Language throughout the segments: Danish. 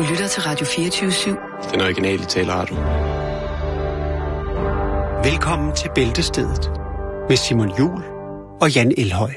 Du lytter til Radio 24/7. Den originale taleradio. Velkommen til Bæltestedet med Simon Jul og Jan Elhøj.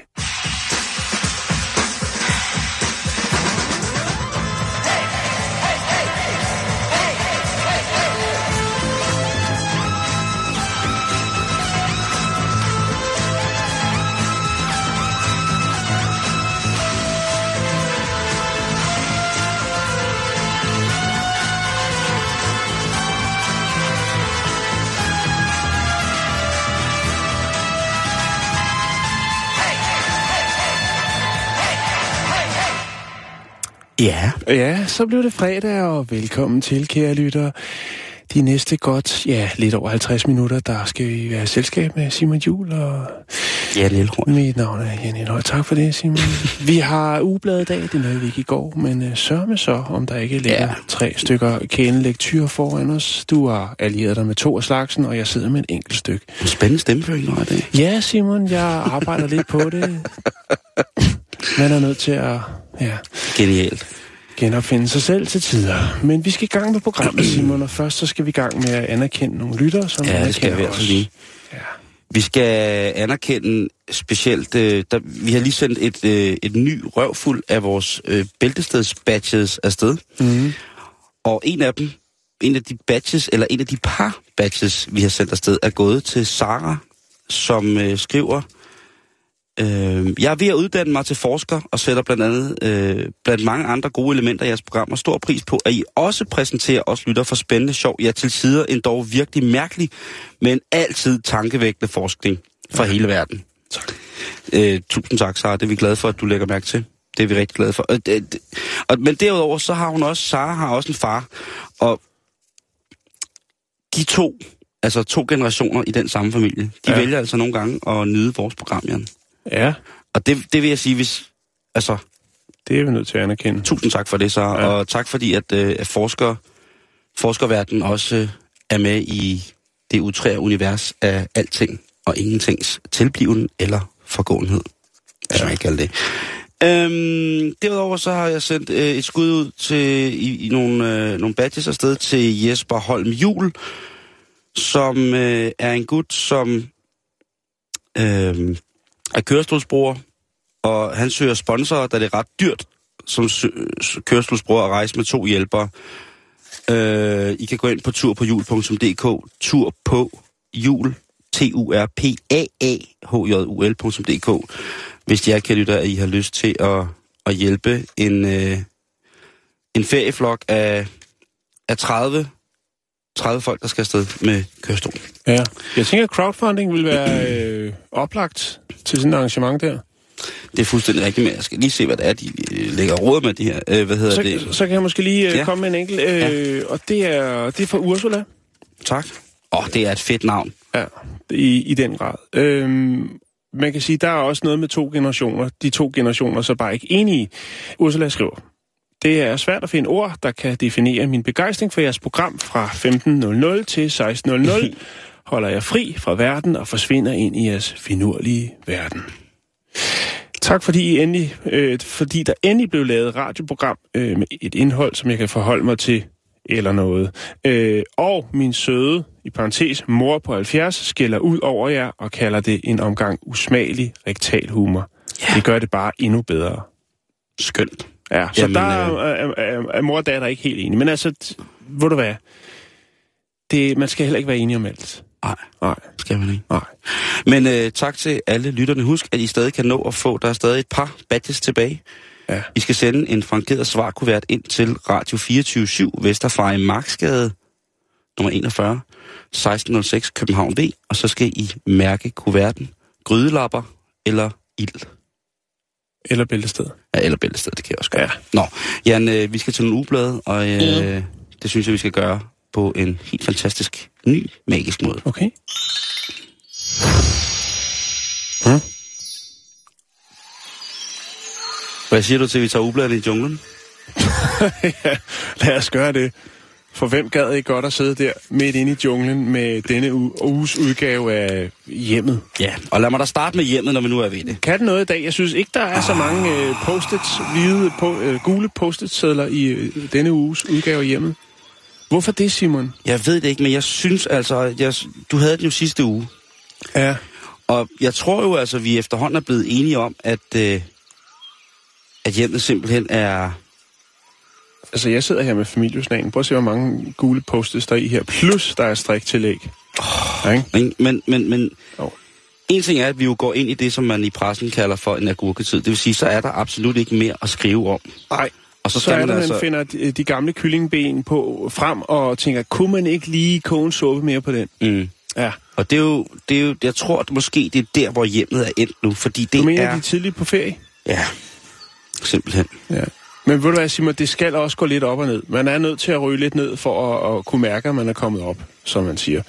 Ja, så blev det fredag, og velkommen til, kære lyttere. De næste godt, lidt over 50 minutter, der skal vi være selskab med Simon Jul og... Ja, lille rundt. Mit navn er Jan Elhøj. Tak for det, Simon. Vi har ugebladet i dag, det nåede vi ikke i går, men sørme så, om der ikke ligger tre stykker kælenlektyr foran os. Du har allieret dig med to af slagsen, og jeg sidder med et enkelt stykke. En spændende stemmeføring, når er det? Ja, Simon, jeg arbejder lidt på det. Man er nødt til at... Ja. Genialt. Genopfinde sig selv til tider. Men vi skal i gang med programmet, Simon, og først så skal vi i gang med at anerkende nogle lyttere, som anerkender os. Ja, det skal vi i hvert fald lige. Ja. Vi skal anerkende specielt... vi har lige sendt et ny røvfuld af vores bæltestedsbadges afsted. Mm. Og en af de par badges, vi har sendt afsted, er gået til Sara, som skriver... Jeg er ved at uddanne mig til forsker og sætter blandt andet blandt mange andre gode elementer i jeres program og stor pris på, at I også præsenterer os lytter for spændende, sjov, til tider endda virkelig mærkelig, men altid tankevækkende forskning fra hele verden. Tak. Tusind tak, Sara. Det er vi glade for, at du lægger mærke til. Det er vi rigtig glade for. Men derudover, så har hun også, Sara har også en far, og de to, altså to generationer i den samme familie, de vælger altså nogle gange at nyde vores program, Jan. Ja. Og det vil jeg sige, hvis... Altså... Det er vi nødt til at anerkende. Tusind tak for det, så. Ja. Og tak fordi, at forskerverdenen også er med i det utrære univers af alting og ingentings tilbliven eller forgåenhed. Hvis man ikke kalder det. Derudover så har jeg sendt et skud ud til, i nogle badges afsted til Jesper Holm Jul, som er en gut, som... er kørestolsbruger, og han søger sponsorer, da det er ret dyrt som kørestolsbruger at rejse med to hjælpere. I kan gå ind på turpåhjul.dk, turpåhjul.dk, hvis jeg kan lytte, at I har lyst til at hjælpe en ferieflok af 30 folk, der skal afsted med kørestol. Ja, jeg tænker, at crowdfunding vil være oplagt til sådan et arrangement der. Det er fuldstændig rigtigt, men jeg skal lige se, hvad det er, de lægger råd med det her. Så kan jeg måske lige komme med en enkelt. Og det er fra Ursula. Tak. Det er et fedt navn. Ja, i den grad. Man kan sige, der er også noget med to generationer. De to generationer så bare ikke enige. Ursula skriver... Det er svært at finde ord, der kan definere min begejstring for jeres program fra 15.00 til 16.00. Holder jeg fri fra verden og forsvinder ind i jeres finurlige verden. Tak fordi, fordi der endelig blev lavet et radioprogram med et indhold, som jeg kan forholde mig til eller noget. Og min søde, i parentes, mor på 70, skælder ud over jer og kalder det en omgang usmagelig rektalhumor. Ja. Det gør det bare endnu bedre. Skønt. Ja, så jamen, der er mor og datter ikke helt enige. Men altså, ved du hvad, man skal heller ikke være enige om alt. Nej, skal man ikke. Nej. Men tak til alle lytterne. Husk, at I stadig kan nå at få, der er stadig et par badges tilbage. Ja. I skal sende en frankeret svarkuvert ind til Radio 24/7 Vesterfejl Marksgade, nummer 41, 1606 København V. Og så skal I mærke kuverten, grydelapper eller ild. Eller Bæltestedet. Ja, eller Bæltestedet, det kan jeg også gøre. Ja. Nå, Jan, vi skal til en ugeblad, og det synes jeg, vi skal gøre på en helt fantastisk, ny, magisk måde. Okay. Hvad siger du til, at vi tager ugebladet i junglen? Ja, lad os gøre det. For hvem gad ikke godt at sidde der midt inde i junglen med denne uges udgave af Hjemmet? Ja, og lad mig da starte med Hjemmet, når vi nu er ved det. Kan det noget i dag? Jeg synes ikke, der er så mange post-its, gule post-it-sedler i denne uges udgave af Hjemmet. Hvorfor det, Simon? Jeg ved det ikke, men jeg synes altså... Du havde det jo sidste uge. Ja. Og jeg tror jo altså, vi efterhånden er blevet enige om, at Hjemmet simpelthen er... Altså, jeg sidder her med Familiejournalen. Prøv at se, hvor mange gule post-its der er i her. Plus, der er striktillæg. Men en ting er, at vi jo går ind i det, som man i pressen kalder for en agurketid. Det vil sige, så er der absolut ikke mere at skrive om. Nej. Og så er det, man altså... finder de gamle kyllingben på frem og tænker, kunne man ikke lige koge en suppe mere på den? Mm. Ja. Og det er jo, jeg tror, at måske det er der, hvor Hjemmet er endt nu, fordi det er... Du mener, de er tidligt på ferie? Ja, simpelthen. Ja. Men ved du hvad, Simon, det skal også gå lidt op og ned. Man er nødt til at ryge lidt ned for at kunne mærke, at man er kommet op, som man siger.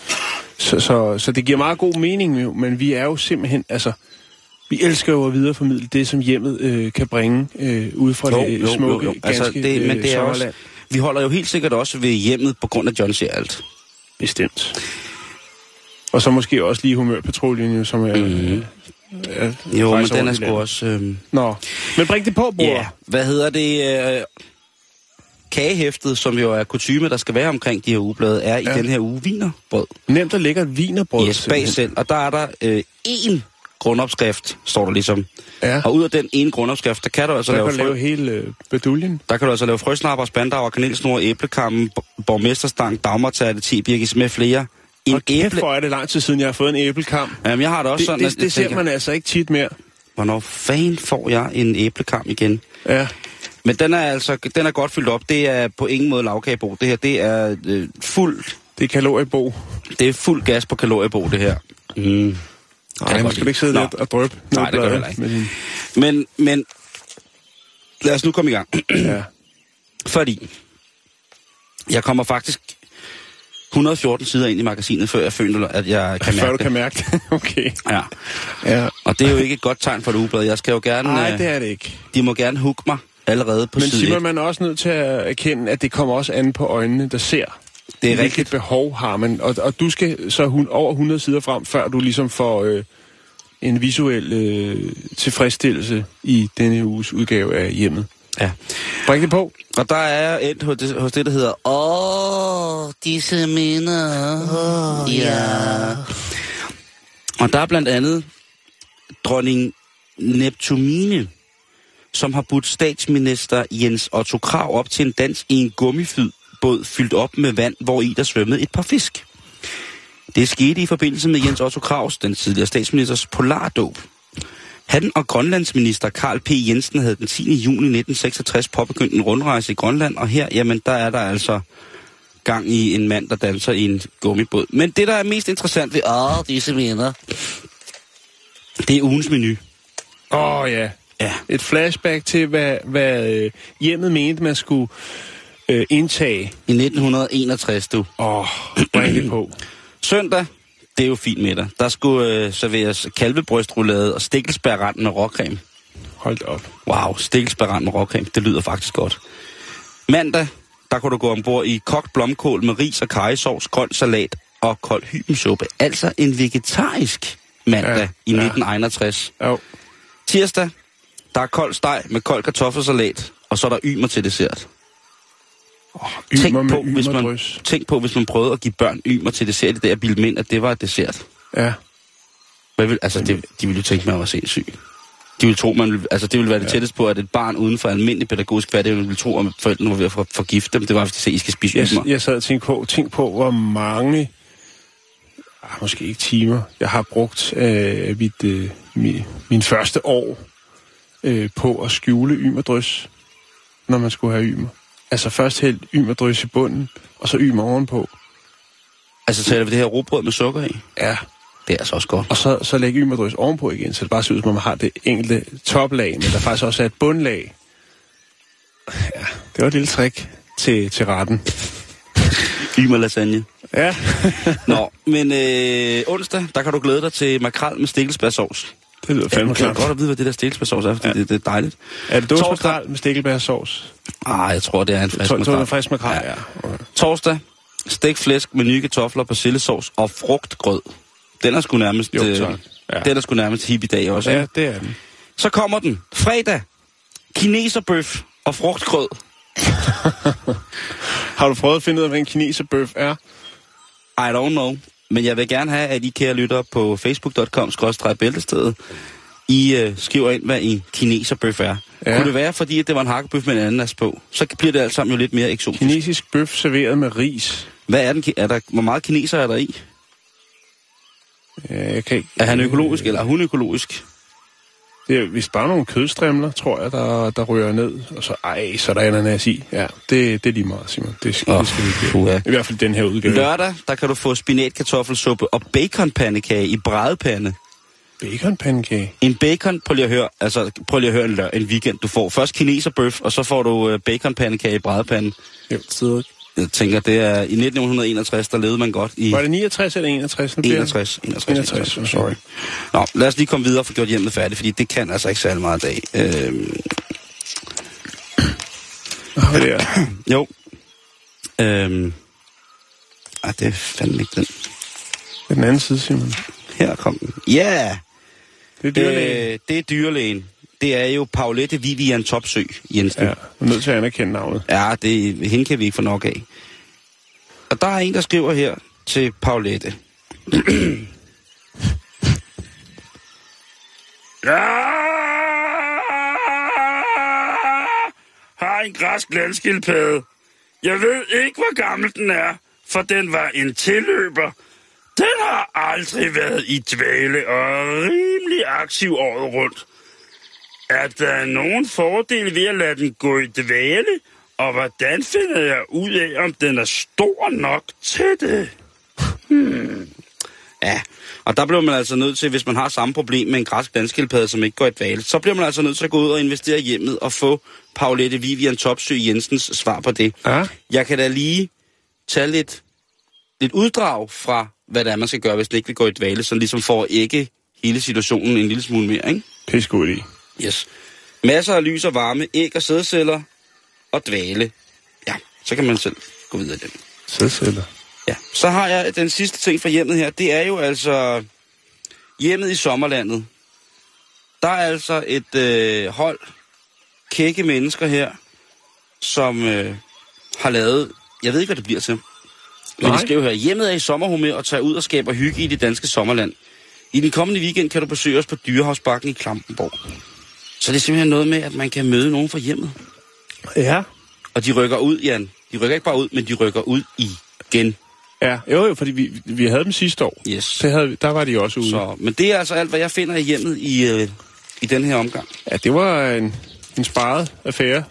Så det giver meget god mening jo, men vi er jo simpelthen, altså... Vi elsker jo at videreformidle det, som Hjemmet kan bringe ud fra det smukke, ganske sommerland. Vi holder jo helt sikkert også ved Hjemmet på grund af John Gerald. Bestemt. Og så måske også lige Humørpatruljen, som er... jo, men den er sgu også... Nå, men bring det på, bror. Ja, hvad hedder det... Kagehæftet, som jo er kutyme, der skal være omkring de her ugeblade, er i den her uge vinerbrød. Nemt og lækkert vinerbrød. Yes, bag selv. Og der er der én grundopskrift, står der ligesom. Ja. Og ud af den ene grundopskrift, der kan du altså lave hele beduljen. Der kan du altså lave frøsnapper, spandauer, kanelsnore, æblekammen, borgmesterstang, dagmartærte, tebirkis med flere. Og kæft, hvor er det lang tid siden, jeg har fået en æblekam. Jamen, jeg har det også det, sådan. Det ser man altså ikke tit mere. Hvornår fanden får jeg en æblekam igen? Ja. Men den er altså, den er godt fyldt op. Det er på ingen måde lavkagebo. Det her, det er fuldt... Det er kaloriebo. Det er fuld gas på kaloriebo, det her. Mm. Nej, man skal ikke sidde lidt og drøbe. Nej, det gør heller ikke. Men lad os nu komme i gang. Ja. Fordi jeg kommer faktisk 114 sider ind i magasinet, før jeg føler, at jeg kan mærke det. Før du kan mærke det, okay. Ja. Og det er jo ikke et godt tegn for et ugeblad. Jeg skal jo gerne... Nej, det er det ikke. De må gerne hugge mig allerede på side 1. Men siger man også nødt til at erkende, at det kommer også an på øjnene, der ser... Det er rigtigt. Behov har man, og du skal så over 100 sider frem, før du ligesom får en visuel tilfredsstillelse i denne uges udgave af Hjemmet. Ja. Bring det på. Og der er et hos det, der hedder, disse minder. Ja. Og der er blandt andet dronning Neptumine, som har budt statsminister Jens Otto Krag op til en dans i en gummifyd. Båd fyldt op med vand, hvor i der svømmede et par fisk. Det skete i forbindelse med Jens Otto Krags, den tidligere statsministers, polardåb. Han og grønlandsminister Carl P. Jensen havde den 10. juni 1966 påbegyndt en rundrejse i Grønland, og her, jamen, der er der altså gang i en mand, der danser i en gummibåd. Men det, der er mest interessant ved disse minder, det er ugens menu. Ja. Et flashback til, hvad Hjemmet mente, man skulle... indtag. I 1961, du. Bring det på. Søndag, det er jo fint med dig. Der skulle serveres kalvebrystrulade og stikkelsbærrand med råcreme. Hold op. Wow, stikkelsbærrand med råcreme, det lyder faktisk godt. Mandag, der kunne du gå ombord i kogt blomkål med ris og karrysovs, grøn salat og kold hybensuppe. Altså en vegetarisk mandag i 1961. Jo. Tirsdag, der er kold steg med kold kartoffelsalat, og så er der ymer til dessert. Tænk på, hvis man prøvede at give børn ymer til dessert i det, at bilde dem ind, at det var et dessert. Ja. De ville jo tænke, man var sindssyg. De ville tro, det ville være det tættest på, at et barn uden for almindelig pædagogisk færdighed ville tro, at forældrene var ved at forgifte dem. Det var, hvis de sagde, I skal spise ymer. Jeg sad og tænkte på, hvor mange, måske ikke timer, jeg har brugt af min første år på at skjule ymerdrys, når man skulle have ymer. Altså først helt ymerdrys i bunden, og så ymer ovenpå. Altså taler vi det her rugbrød med sukker i? Ja. Det er altså også godt. Og så lægger ymerdrys ovenpå igen, så det bare ser ud, som om man har det enkelte toplag, men der faktisk også er et bundlag. Ja, det var et lille trick til retten. Ymerlasagne. Ja. Nå, men onsdag, der kan du glæde dig til makrel med stikkelsbærsovs. Det lyder fandme klart. Jeg kan godt at vide, hvad det der stikkelbærsovs er, fordi det er dejligt. Er det dåsemastral med stikkelbærsovs? Ah, jeg tror, det er en frisk makrel. Ja. Okay. Torsdag, stegt flæsk med nye kartofler, persillesovs og frugtgrød. Den er sgu nærmest, nærmest hip i dag også. Ja, det er den. Så kommer den. Fredag, kineserbøf og frugtgrød. Har du prøvet at finde ud af, hvad en kineserbøf er? I don't know. Men jeg vil gerne have, at I, kære lyttere, på facebook.com/bæltestedet, I skriver ind, hvad en kineserbøf er. Ja. Kunne det være, fordi at det var en hakkebøf med en ananas på? Så bliver det alt sammen jo lidt mere eksotisk. Kinesisk bøf serveret med ris. Hvad er den? Hvor meget kineser er der i? Ja, jeg kan ikke... Er han økologisk, eller er hun økologisk? Det er vist bare nogle kødstrimler, tror jeg, der rører ned. Og så, så er der ananas i. Ja, det er lige meget, Simon. Det skal vi ikke. I hvert fald den her udgave. Lørdag, der kan du få spinatkartoffelsuppe og baconpandekage i brædepande. Baconpandekage? En bacon, prøv lige at høre en weekend, du får. Først kineserbøf, og så får du baconpandekage i brædepande. Jo, tidligt. Jeg tænker, det er i 1961, der levede man godt i... Var det 69 eller 61? 61, sorry. Nå, lad os lige komme videre og få gjort hjemmet færdigt, fordi det kan altså ikke særlig meget i dag. Det er... Jo. Det er fandme ikke den. Det er den anden side, Simon. Her kom den. Ja! Yeah! Det er dyrlægen. Det er jo Paulette Vivian Topsøe-Jensen. Ja, vi er nødt til at anerkende navnet. Ja, hende kan vi ikke få nok af. Og der er en, der skriver her til Paulette. Har en græsk landskildpadde. Jeg ved ikke, hvor gammel den er, for den var en tilløber. Den har aldrig været i dvale og rimelig aktiv året rundt. Er der nogen fordel ved at lade den gå i dvale, og hvordan finder jeg ud af, om den er stor nok til det? Ja, og der bliver man altså nødt til, hvis man har samme problem med en græsk landskildpadde, som ikke går i dvale, så bliver man altså nødt til at gå ud og investere hjemmet og få Paulette Vivian Topsøe-Jensens svar på det. Ja? Jeg kan da lige tage lidt uddrag fra, hvad det er, man skal gøre, hvis den ikke vil gå i dvale, så ligesom får ikke hele situationen en lille smule mere, ikke? Pissegod idé. Yes. Masser af lys og varme, æg og sædceller og dvale. Ja, så kan man selv gå videre i den. Sædceller? Ja. Så har jeg den sidste ting fra hjemmet her. Det er jo altså hjemmet i sommerlandet. Der er altså et hold kække mennesker her, som har lavet... Jeg ved ikke, hvad det bliver til. Men de skriver her, hjemmet er i sommerhumør og tager ud og skaber hygge i det danske sommerland. I den kommende weekend kan du besøge os på Dyrehavsbakken i Klampenborg. Så det er simpelthen noget med, at man kan møde nogen fra hjemmet. Ja. Og de rykker ud, Jan. De rykker ikke bare ud, men de rykker ud igen. Ja, jo, fordi vi havde dem sidste år. Yes. Der var de også ude. Så, men det er altså alt, hvad jeg finder i hjemmet i den her omgang. Ja, det var en sparet affære.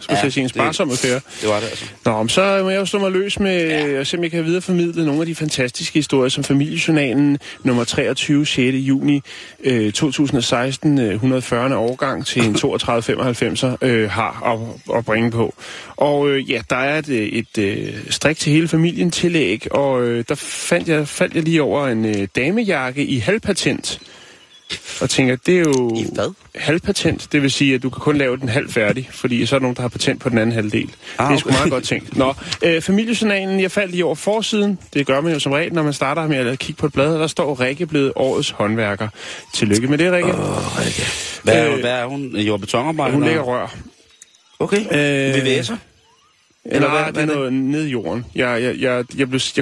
En sparsom affære. Det var det altså. Nå, så må jeg jo slå mig løs med at se, om jeg kan videreformidle nogle af de fantastiske historier, som Familiejournalen nummer 23, 6. juni 2016, 140. årgang til en 3295'er har at bringe på. Og der er et strik til hele familien tillæg, og der faldt jeg lige over en damejakke i halvpatent. Og tænker, det er jo halvpatent, det vil sige, at du kan kun lave den halv færdig, fordi så er der nogen, der har patent på den anden halvdel. Det er sgu meget godt tænkt. Nå, Familiejournalen, jeg faldt lige over forsiden, det gør man jo som regel, når man starter med at kigge på et blad, og der står Rikke blevet årets håndværker. Tillykke med det, Rikke. Rikke. Hvad er hun? Jordbetonarbejder? Hun lægger rør. Okay, VVS'er? Eller nej, det er noget ned i jorden. Jeg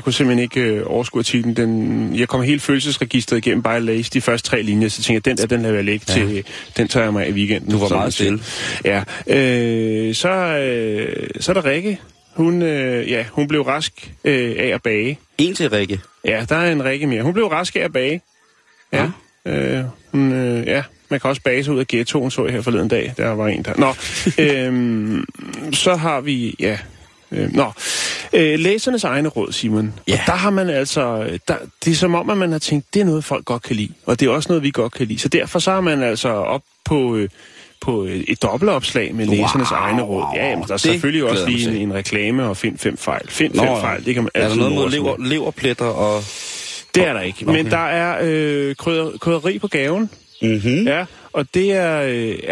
kunne simpelthen ikke overskue artiklen. Jeg kom hele følelsesregisteret igennem, bare læste de første 3 linjer, så tænkte jeg, den lader jeg lægge til, den tager jeg mig i weekenden. Du var meget stille. Ja. Så er der Rikke. Hun blev rask af at bage. En til Rikke? Ja, der er en Rikke mere. Hun blev rask af at bage. Ja. Man kan også bage sig ud af ghettoen, så jeg her forleden dag. Der var en der. Nå, så har vi... Ja. Læsernes egne råd, Simon. Yeah. Og der har man altså... det er som om, at man har tænkt, det er noget, folk godt kan lide. Og det er også noget, vi godt kan lide. Så derfor så er man altså op på... på et dobbeltopslag med læsernes egne råd. Ja, men der er selvfølgelig også lige en reklame og find 5 fejl. Det kan man altid... Er der noget mod leverpletter og... Det er der ikke. Okay. Men der er krydderi på gaven. Mm-hmm. Ja, Og det er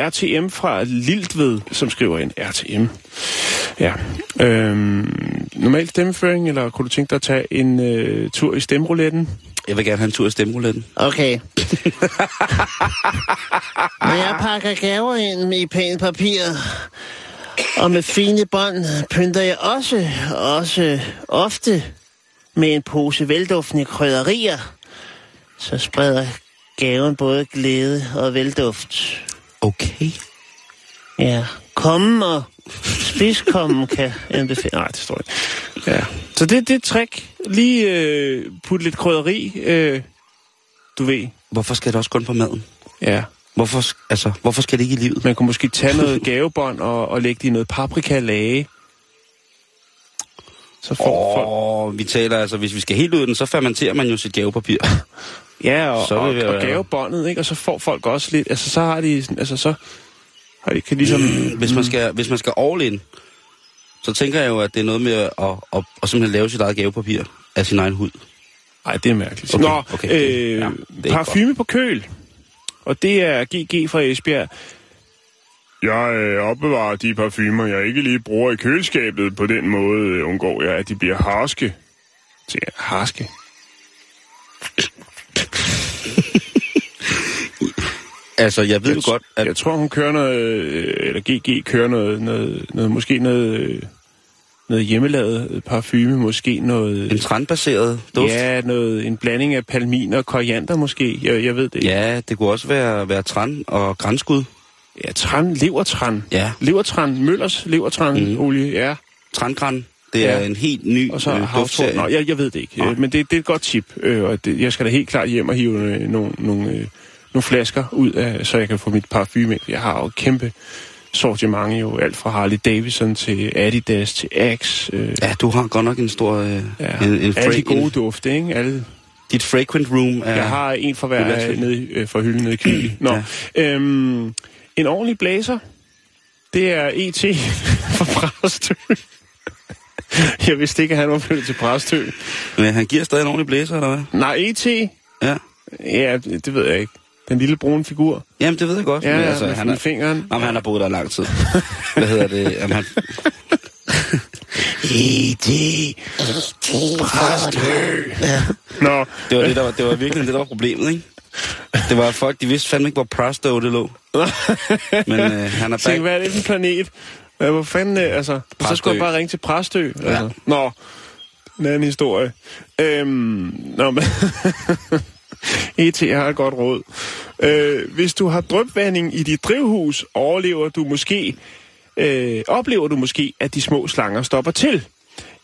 RTM fra Liltved, som skriver en RTM. Ja. Normalt stemmeføring, eller kunne du tænke dig at tage en tur i stemmerouletten? Jeg vil gerne have en tur i stemmerouletten. Okay. Når jeg pakker gaver ind i pænt papir, og med fine bånd, pynter jeg også ofte med en pose velduftende krydderier, så spreder gaven både glæde og velduft. Okay. Ja, komme og spidskommen kan anbefale. Nej, det står ikke. Ja. Så det er et trick. Lige putte lidt krydderi, du ved. Hvorfor skal det også kun på maden? Ja. Hvorfor skal det ikke i livet? Man kunne måske tage noget gavebånd og lægge det i noget paprikalage. Så vi taler altså, hvis vi skal helt ud den, så fermenterer man jo sit gavepapir. Ja, og gavebåndet, ikke? Og så får folk også lidt, altså så har de, altså så har de, kan ligesom... Hvis man skal all in, så tænker jeg jo, at det er noget med at simpelthen lave sit eget gavepapir af sin egen hud. Nej, det er mærkeligt. Okay. Nå, ja, parfume på køl. Og det er GG fra Esbjerg. Jeg opbevarer de parfumer, jeg ikke lige bruger i køleskabet. På den måde undgår jeg, at de bliver harske. Harske? Altså, jeg ved godt, at... Jeg tror, hun kører noget... Eller GG kører noget måske noget hjemmelavet parfume, måske noget... En trendbaseret duft? Ja, en blanding af palmin og koriander måske, jeg ved det. Ja, det kunne også være tran og granskud. Ja, tran, levertran. Ja. Levertran, Møllers levertranolie, ja. Trangran, det er en helt ny duftserie. Nå, jeg ved det ikke, men det er et godt tip, og det, jeg skal da helt klart hjem og hive nogle flasker ud af, så jeg kan få mit parfume. Jeg har jo kæmpe... sortiment jo, alt fra Harley Davidson til Adidas til Axe. Ja, du har godt nok en stor... alle de gode dufte, ikke? Alle... Dit fragrant room er... Jeg har en for hver nede for hylden nede i Kvickly. Nå. Ja. En ordentlig blæser, det er E.T. fra Præstø. Jeg vidste ikke, at han var flyttet til Præstø. Men han giver stadig en ordentlig blæser, eller hvad? Nej, E.T. Ja. Ja, det ved jeg ikke. Den lille brune figur. Jamen, det ved jeg godt. Ja, men, altså, med han fingeren. Jamen, han har boet der lang tid. Hvad hedder det? Jamen, han... Ja. Nå. Det var virkelig det, der var problemet, ikke? Det var folk, de vidste fandme ikke, hvor Præstø det lå. Men han er bare... Tænk, hvad er det for en planet? Hvor fanden, altså... Præstø. Så skulle jeg bare ringe til Præstø. Altså. Ja. Nå. En anden historie. E.T. har et godt råd. Hvis du har drypvanding i dit drivhus, oplever du måske, at de små slanger stopper til.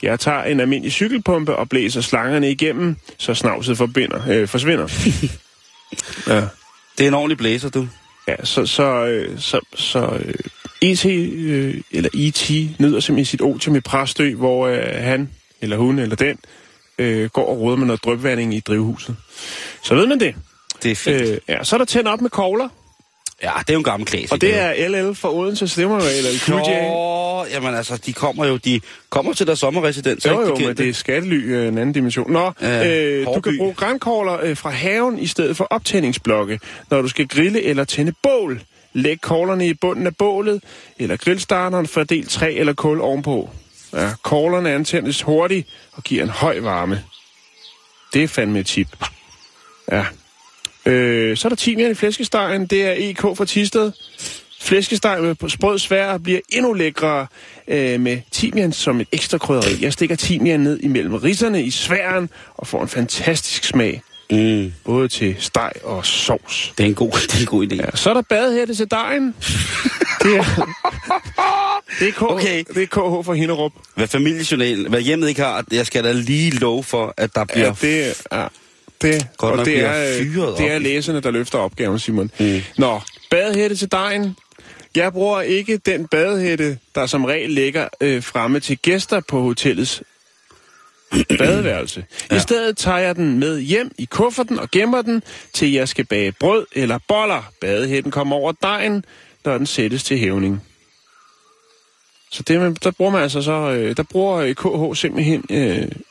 Jeg tager en almindelig cykelpumpe og blæser slangerne igennem, så snavset forsvinder. Ja. Det er en ordentlig blæser, du. Ja, så E.T. nyder simpelthen sit otium i Præstø, hvor han, eller hun, eller den... går og roder med noget drypvanding i drivhuset. Så ved man det. Det er fint. Så er der tænd op med kogler. Ja, det er jo en gammel klassiker. Og det er LL fra Odense, Slimmer eller QJ. Nå, jamen altså, de kommer til der sommerresidens. Jo, men det er skattely en anden dimension. Nå, du kan bruge grankogler fra haven i stedet for optændingsblokke, når du skal grille eller tænde bål. Læg koglerne i bunden af bålet, eller grillstarteren for del træ eller kul ovenpå. Ja, koglerne antændes hurtigt og giver en høj varme. Det er fandme et tip. Ja. Så er der timian i flæskestegen. Det er EK fra Tisted. Flæskesteg med sprød svær bliver endnu lækrere med timian som et ekstra krydderi. Jeg stikker timian ned imellem ridserne i sværen og får en fantastisk smag. Både til steg og sovs. Det er en god idé. Ja, så er der badehætte til dejen. Det er KH for Hinderup. Hvad familiejournalen, hvad hjemmet ikke har, jeg skal da lige love for, at der bliver... Det er læserne, der løfter opgaven, Simon. Nå, badehætte til dejen. Jeg bruger ikke den badehætte, der som regel ligger fremme til gæster på hotellets badeværelse. I stedet tager jeg den med hjem i kufferten og gemmer den, til jeg skal bage brød eller boller. Badehætten kommer over dejen, når den sættes til hævning. Så det, der bruger man altså KH simpelthen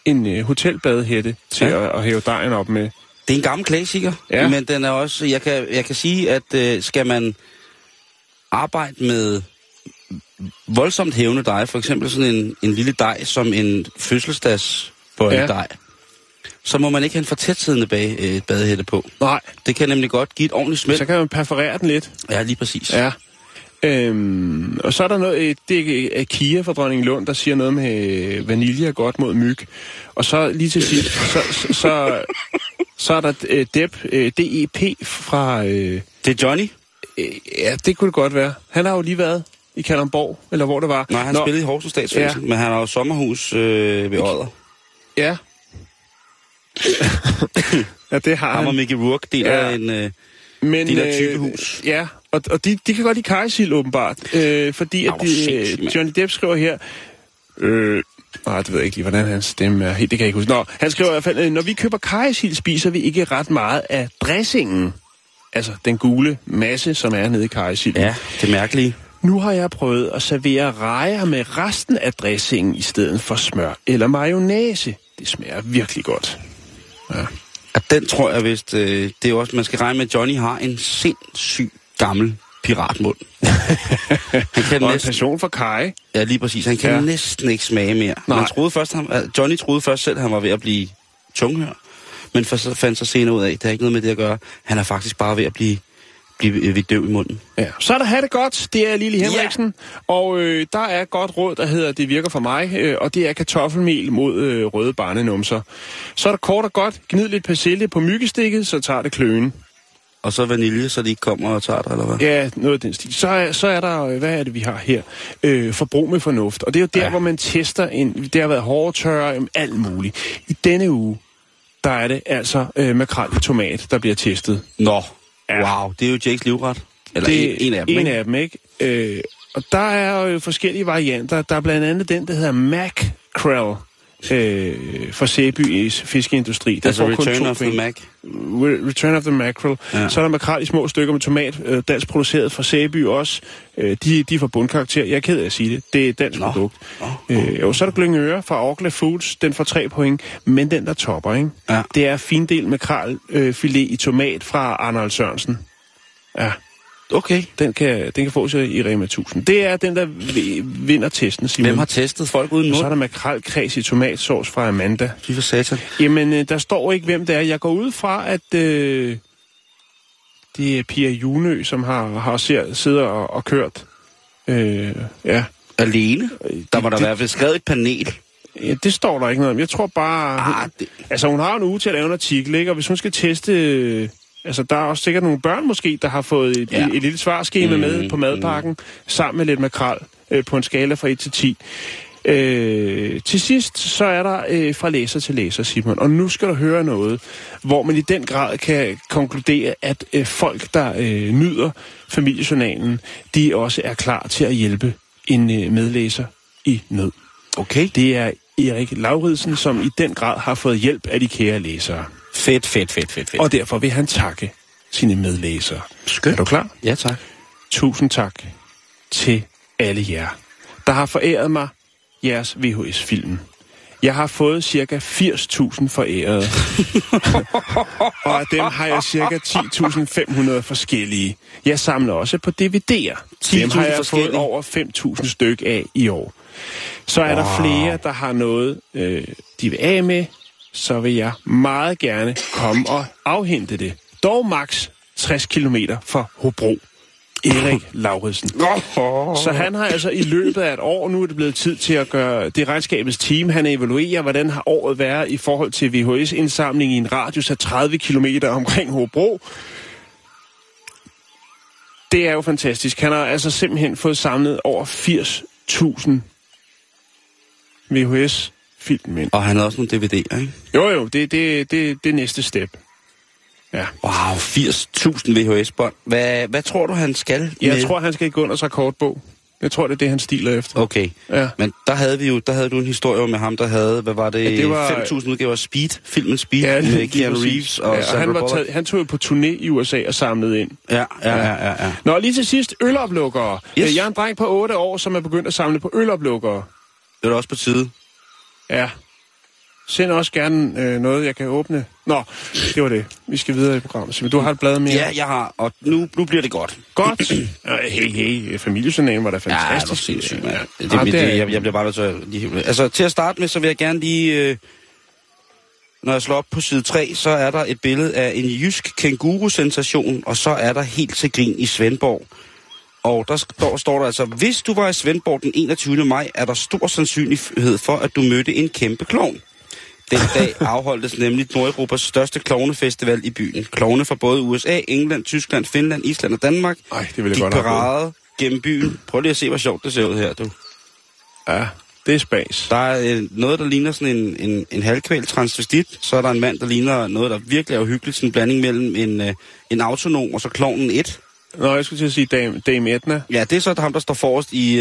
en hotelbadehætte til at hæve dejen op med. Det er en gammel klassiker, ja. Men den er også... Jeg kan sige, at skal man arbejde med voldsomt hævende dej, for eksempel sådan en lille dej, som en fødselsdagsbøjledej, ja, så må man ikke have en for tætsiddende badehætte på. Nej. Det kan nemlig godt give et ordentligt smæld. Så kan man perforere den lidt. Ja, lige præcis. Ja. Og så er der noget, det er Kia fra Dronning Lund, der siger noget med vanilje er godt mod myg. Og så lige til sidst, så er der Depp, DEP fra... Det er Johnny? Ja, det kunne det godt være. Han har jo lige været i Kalundborg, eller hvor det var. Nej, han spillede i Horsens Statsfængsel, ja, men han har jo sommerhus ved Odder. Ja. Ja, det har han. Og Mickey Rourke deler, ja, en... Men, de der type hus. Ja, og de kan godt lide karisild, åbenbart. Fordi at Johnny Depp skriver her... det ved jeg ikke lige, hvordan hans stemme er. Det kan jeg ikke huske. Nå, han skriver i hvert fald, når vi køber karisild, spiser vi ikke ret meget af dressingen. Altså den gule masse, som er nede i karisilden. Ja, det mærkelige. Nu har jeg prøvet at servere rejer med resten af dressingen i stedet for smør eller mayonnaise. Det smager virkelig godt. Ja. At den tror jeg vist, det er også, man skal regne med, at Johnny har en sindssyg gammel piratmund. Og en passion for kaj. Ja, lige præcis. Han kan næsten ikke smage mere. Man troede først, Johnny troede først selv, at han var ved at blive tunghør, men så fandt sig senere ud af, at det har ikke noget med det at gøre. Han er faktisk bare ved at blive døv i munden. Ja. Så er der Ha' det godt. Det er Lille Henriksen. Ja. Og der er et godt råd, der hedder Det virker for mig. Og det er kartoffelmel mod røde barnenumser. Så er der kort og godt. Gnid lidt persille på myggestikket, så tager det kløen. Og så vanilje, så de ikke kommer og tager det, eller hvad? Ja, noget af den stil. Så er der, hvad er det, vi har her? Forbrug med fornuft. Og det er jo der, hvor man tester det har været hårdtørre, alt muligt. I denne uge, der er det altså makrel i tomat, der bliver testet. Nå. Ja. Wow, det er jo Jakes livret. Eller en af dem, ikke? En af dem, ikke? Og der er jo forskellige varianter. Der er blandt andet den, der hedder Mac-Krell fra Sæbys fiskeindustri. Der altså Return of the Mac. Return of the Mackerel. Ja. Så er der makrel i små stykker med tomat, dansk produceret fra Sæby også. De er fra bundkarakter. Jeg er ked af at sige det. Det er dansk produkt. Så er der Glyngøre fra Orkla Foods. Den får 3 point, men den der topper, ikke? Ja. Det er findel makrel filet i tomat fra Arnold Sørensen. Ja. Okay. Den kan få sig i Rema 1000. Det er den, der vinder testen, Simon. Hvem har testet folk uden mund? Så er der makrelkreds i tomatsauce fra Amanda. Fy for satan. Jamen, der står ikke, hvem det er. Jeg går ud fra, at det er Pia Junø, som har siddet og kørt. Ja. Alene? Der var der i hvert fald skrevet et panel. Ja, det står der ikke noget om. Jeg tror bare... Altså, hun har en uge til at lave en artikel, ikke? Og hvis hun skal teste... Altså, der er også sikkert nogle børn måske, der har fået et lille svarskema med på madpakken, sammen med lidt makrel på en skala fra 1 til 10. Til sidst, så er der fra læser til læser, Simon. Og nu skal du høre noget, hvor man i den grad kan konkludere, at folk, der nyder Familiejournalen, de også er klar til at hjælpe en medlæser i nød. Okay. Det er Erik Lauridsen, som i den grad har fået hjælp af de kære læsere. Fedt. Og derfor vil han takke sine medlæsere. Skønt. Er du klar? Ja, tak. Tusind tak til alle jer, der har foræret mig jeres VHS-film. Jeg har fået ca. 80.000 forærede, og af dem har jeg ca. 10.500 forskellige. Jeg samler også på DVD'er. Dem har jeg fået over 5.000 styk af i år. Så er der flere, der har noget, de vil af med, så vil jeg meget gerne komme og afhente det. Dog maks 60 kilometer fra Hobro. Erik Lauridsen. Så han har altså i løbet af et år, nu er det blevet tid til at gøre det regnskabets team, han evaluerer, hvordan har året været i forhold til VHS-indsamling i en radius af 30 kilometer omkring Hobro. Det er jo fantastisk. Han har altså simpelthen fået samlet over 80.000 VHS. Filmen. Og han har også nogle DVD'er, ikke? Jo, det næste step. Ja. Wow, 80.000 VHS-bånd. Hvad tror du, han skal? Jeg tror, han skal gå under rekordbog. Jeg tror, det er det, han stiler efter. Okay, ja. Men der havde du en historie med ham, der havde, hvad var det, 5.000 udgaver Speed, filmen Speed, med Keanu Reeves og Sandra Bullock. Han tog jo på turné i USA og samlede ind. Ja. Nå, lige til sidst, øloplukkere. Yes. Jeg er en dreng på 8 år, som er begyndt at samle på øloplukkere. Det er da også på tide. Ja. Send også gerne noget, jeg kan åbne. Nå, det var det. Vi skal videre i programmet. Men du har et blad mere. Ja, jeg har, og nu bliver det godt. Godt? Hey, familiejournalen var da fantastisk. Ja, det var sindssygt. Jeg bliver bare nødt til at... Altså, til at starte med, så vil jeg gerne lige... når jeg slår op på side 3, så er der et billede af en jysk kænguru-sensation, og så er der helt til grin i Svendborg. Og der står der altså, hvis du var i Svendborg den 21. maj, er der stor sandsynlighed for, at du mødte en kæmpe klovn. Den dag afholdtes nemlig Nordeuropas største klovnefestival i byen. Klovne fra både USA, England, Tyskland, Finland, Island og Danmark. Ej, det ville de godt parade gennem byen. Prøv lige at se, hvor sjovt det ser ud her, du. Ja, det er spas. Der er noget, der ligner sådan en halvkvæl transvestit. Så er der en mand, der ligner noget, der virkelig er uhyggeligt. Sådan en blanding mellem en autonom og så klovnen 1. Nå, jeg skulle til at sige Dame Edna. Ja, det er så ham, der står forrest i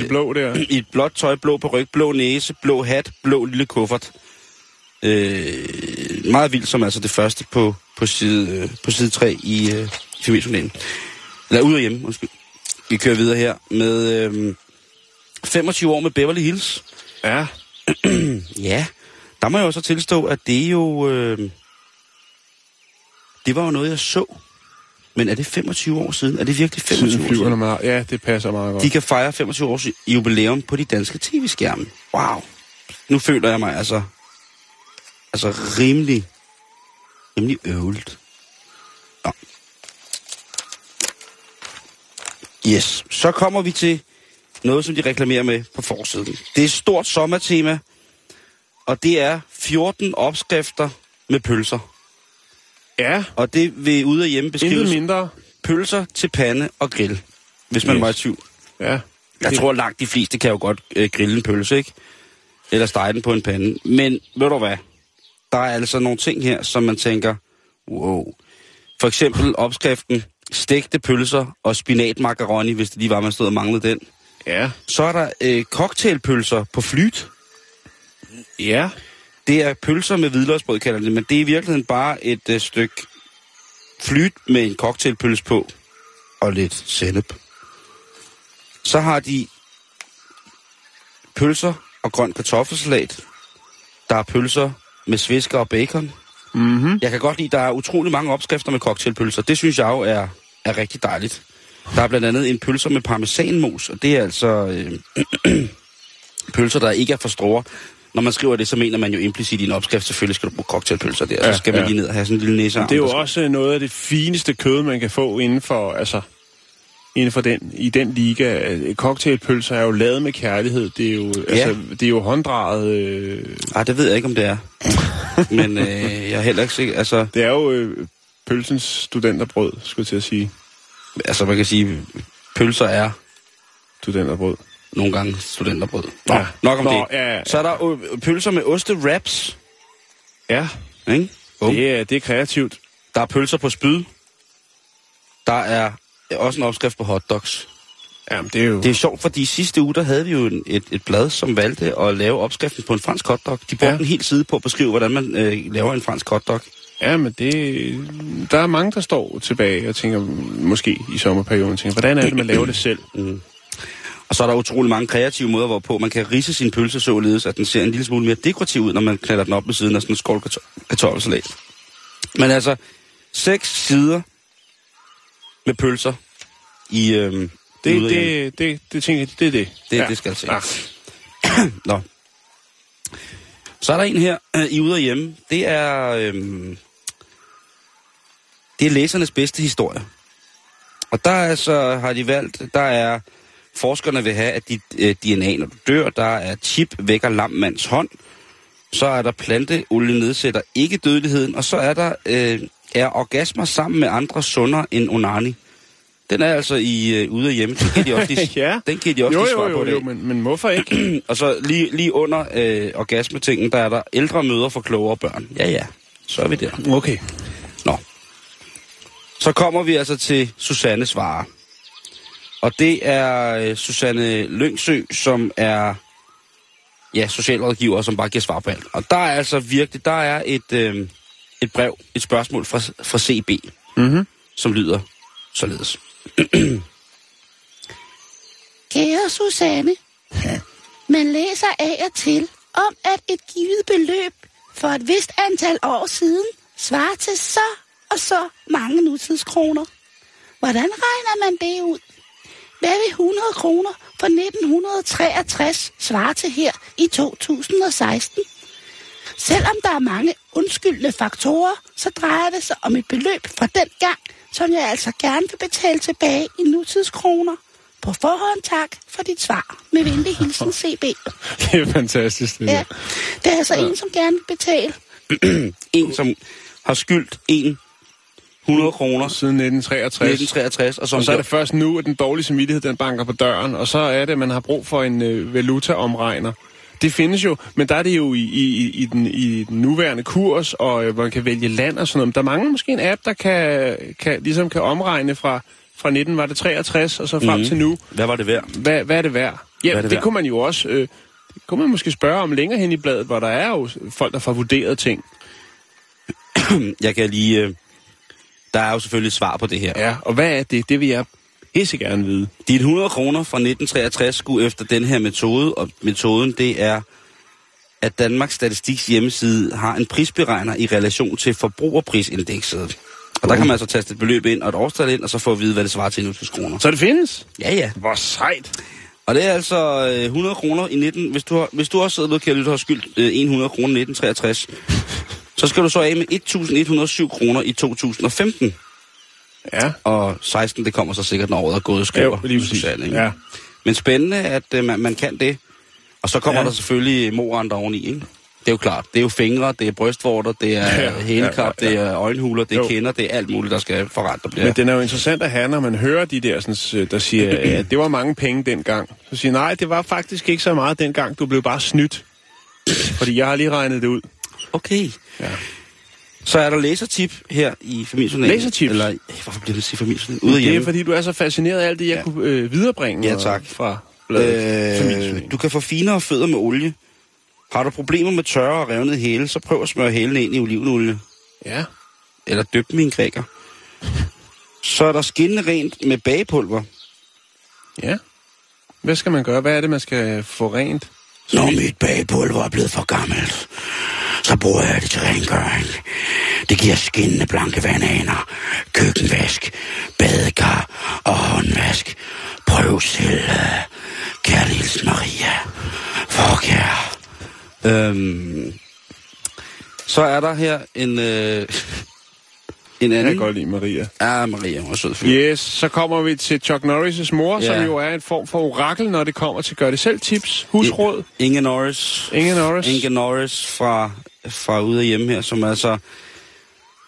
det blå der. I et blåt tøj, blå paryk, blå næse, blå hat, blå lille kuffert. Meget vildt, som altså det første på side 3 i Familiejournalen. Eller Ude og Hjemme, undskyld. Vi kører videre her med 25 år med Beverly Hills. Ja. Ja, der må jeg også tilstå, at det jo... det var jo noget, jeg så. Men er det 25 år siden? Er det virkelig 25 år siden? Ja, det passer meget godt. De kan fejre 25 års jubilæum på de danske tv-skærme. Wow. Nu føler jeg mig altså rimelig øvlet. Ja. Yes. Så kommer vi til noget, som de reklamerer med på forsiden. Det er et stort sommertema, og det er 14 opskrifter med pølser. Ja. Og det vil Ude og Hjemme beskrives mindre. Pølser til pande og grill, hvis man var i tvivl. Ja. Jeg tror langt de fleste kan jo godt grille en pølse, ikke? Eller stege den på en pande. Men ved du hvad? Der er altså nogle ting her, som man tænker, wow. For eksempel opskriften, stegte pølser og spinatmakaroni, hvis det lige var, man stod og manglede den. Ja. Så er der cocktailpølser på flyt. Ja. Det er pølser med hvidløgsbrød, kalder det, men det er i virkeligheden bare et stykke flyt med en cocktailpølse på og lidt sennep. Så har de pølser og grøn kartoffelsalat. Der er pølser med svisker og bacon. Mm-hmm. Jeg kan godt lide, der er utrolig mange opskrifter med cocktailpølser. Det synes jeg jo er rigtig dejligt. Der er blandt andet en pølser med parmesanmos, og det er altså pølser, der ikke er for store. Når man skriver det, så mener man jo implicit i en opskrift, selvfølgelig skal du bruge cocktailpølser der, så skal man lige ned og have sådan en lille næsearm. Det er jo også noget af det fineste kød, man kan få inden for den, i den liga. Cocktailpølser er jo lavet med kærlighed, det er jo, det er jo hånddraget... det ved jeg ikke, om det er. Men jeg er heller ikke sikker, altså... Det er jo pølsens studenterbrød, skulle jeg til at sige. Altså, man kan sige, pølser er... Studenterbrød. Nogle gange studenterbrød. Nå, ja. Nok om det. Ja. Så er der pølser med oste-wraps. Ja. Ikke? Det er kreativt. Der er pølser på spyd. Der er også en opskrift på hotdogs. Jamen, det er jo... Det er sjovt, fordi sidste uge, der havde vi jo et blad, som valgte at lave opskriften på en fransk hotdog. De brugte en hel side på at beskrive, hvordan man laver en fransk hotdog. Ja, men der er mange, der står tilbage og tænker, måske i sommerperioden, tænker, hvordan er det, man laver det selv? Mm. Og så er der utrolig mange kreative måder, hvorpå man kan ridse sin pølse således, at den ser en lille smule mere dekorativ ud, når man knalder den op med siden af sådan en skål kartoffelsalat. Men altså, 6 sider med pølser i... Det tænker jeg, det er det. Det skal jeg se. Ah. Nå. Så er der en her i Ude og Hjemme. Det er... det er læsernes bedste historie. Og der er så, har de valgt, der er... Forskerne vil have, at dit DNA, når du dør, der er chip, vækker lammands hånd. Så er der planteolie, nedsætter ikke dødeligheden. Og så er der orgasmer sammen med andre sundere end onani. Den er altså i Ude og Hjemme. Den giver de også de svar på det. Jo, men hvorfor ikke? Og så lige under orgasmetingen, der er der ældre møder for klogere børn. Ja, så er vi der. Okay. Nå. Så kommer vi altså til Susannes varer. Og det er Susanne Lyngsø, som er socialrådgiver, som bare giver svar på alt. Og der er altså virkelig, der er et brev, et spørgsmål fra CB, mm-hmm. som lyder således. Kære Susanne, man læser af og til om, at et givet beløb for et vist antal år siden svarer til så og så mange nutidskroner. Hvordan regner man det ud? Hvad vil 100 kroner fra 1963 svare til her i 2016? Selvom der er mange undskyldende faktorer, så drejer det sig om et beløb fra den gang, som jeg altså gerne vil betale tilbage i nutidskroner. På forhånd tak for dit svar. Med venlig hilsen, CB. Det er fantastisk, det. Ja, det er altså en, som gerne vil betale. En, som har skyldt 100 kroner siden 1963. Og så er det først nu, at den dårlige samvittighed, den banker på døren. Og så er det, at man har brug for en valutaomregner. Det findes jo, men der er det jo i den nuværende kurs, og hvor man kan vælge land og sådan noget. Men der mangler måske en app, der kan omregne fra 1963 og så frem til nu. Hvad var det værd? Hvad er det værd? Ja, det værd? Kunne man jo også... det kunne man måske spørge om længere hen i bladet, hvor der er jo folk, der får vurderet ting. Jeg kan lige... der er jo selvfølgelig svar på det her. Ja, og hvad er det? Det vil jeg ikke gerne vide. De 100 kroner fra 1963 skulle efter den her metode, og metoden det er, at Danmarks Statistiks hjemmeside har en prisberegner i relation til forbrugerprisindekset. Og der kan man altså taste et beløb ind og et årstal ind, og så få at vide, hvad det svarer til i nutidskroner. Så det findes? Ja, ja. Hvor sejt. Og det er altså 100 kroner i 19... Hvis du også sidder og kan lytte og har skyldt 100 kroner i 1963, så skal du så af med 1.107 kroner i 2015. Ja. Og 16, det kommer så sikkert, når året er gået og skriver. Jo, lige præcis. Ja. Men spændende, at man kan det. Og så kommer der selvfølgelig morrenter oveni, ikke? Det er jo klart. Det er jo fingre, det er brystvorter, det er hælekap, det er øjenhuler, det er kinder, det er alt muligt, der skal forrette. Men den er jo interessant at have, når man hører de der, sådan, der siger, at det var mange penge dengang. Så siger nej, det var faktisk ikke så meget dengang. Du blev bare snydt. Fordi jeg har lige regnet det ud. Okay. Ja. Så er der læsertip her i Familiejournalen. Læsertips? Eller, hvorfor bliver det sige Familiejournalen? Ude og Hjemme. Det er, fordi du er så fascineret af alt det, jeg kunne viderebringe. Ja, tak. Fra du kan få finere fødder med olie. Har du problemer med tørre og revnede hæle, så prøv at smøre hælene ind i olivenolie. Ja. Eller dyb dem i en krækker. Så er der skinnende rent med bagepulver. Ja. Hvad skal man gøre? Hvad er det, man skal få rent? Når mit bagepulver er blevet for gammelt, så bruger jeg det til rengøring. Det giver skinnende blanke vananer, køkkenvask, badekar og håndvask. Prøv selv, kære Lils Maria. Forkær. Så er der her en anden... Jeg kan godt lide Maria. Ja, Maria, hun er sød fyr. Yes, så kommer vi til Chuck Norris' mor, som jo er en form for orakel, når det kommer til gør-det-selv-tips, husråd. Inge Norris fra Ude og Hjemme her, som altså...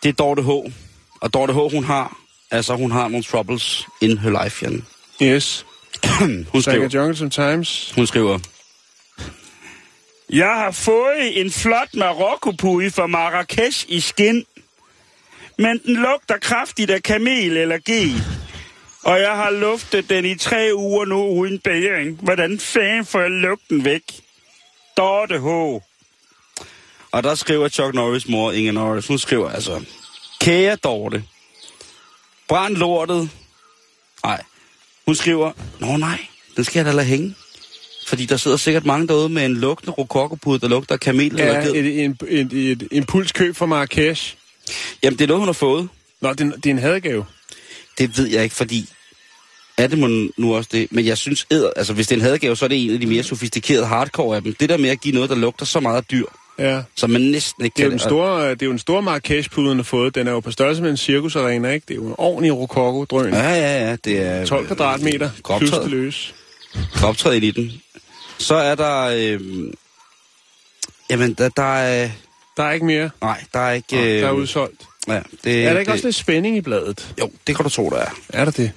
Det er Dorte H. Og Dorte H, hun har nogle troubles in her life, Jan. Yes. Hun skriver... Jungle sometimes. Hun skriver... Jeg har fået en flot marokkopude fra Marrakesh i skind, men den lugter kraftigt af kamel eller gel, og jeg har luftet den i 3 uger nu uden bæring. Hvordan fanden får jeg lugten væk? Dorte H. Og der skriver Chuck Norris' mor, Inge Norris, hun skriver altså, kære Dorte, brænd lortet. Nej, hun skriver, nå nej, den skal jeg da lade hænge. Fordi der sidder sikkert mange derude med en lugtende rokokopud, der lugter kamel eller ged. Ja, et impulskøb fra Marrakesh. Jamen, det er noget, hun har fået. Nå, det er en hadegave. Det ved jeg ikke, fordi... Er det man nu også det? Men jeg synes, altså hvis det er en hadegave, så er det en af de mere sofistikerede hardcore af dem. Det der med at give noget, der lugter så meget dyr, som man næsten ikke kan... Det er jo en stor Marrakesh-pude, hun har fået. Den er jo på størrelse med en cirkusarena, ikke? Det er jo en ordentlig rokoko-drøn. Ja, det er... 12 kvadratmeter, pludselig optræde i den. Så er der... Jamen, der er ikke mere. Nej, der er ikke... der er udsolgt. Ja, er der ikke også lidt spænding i bladet? Jo, det kan du tro, der er. Er der det?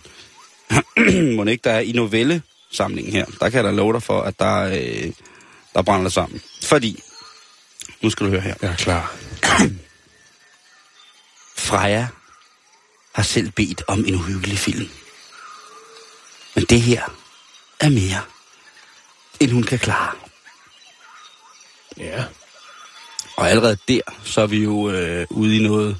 Må ikke, der er i novellesamlingen her. Der kan jeg da love dig for, at der brænder det sammen. Fordi... Nu skal du høre her. Jeg er klar. Freja har selv bedt om en uhyggelig film. Men det her... er mere, end hun kan klare. Ja. Og allerede der, så er vi jo ude i noget...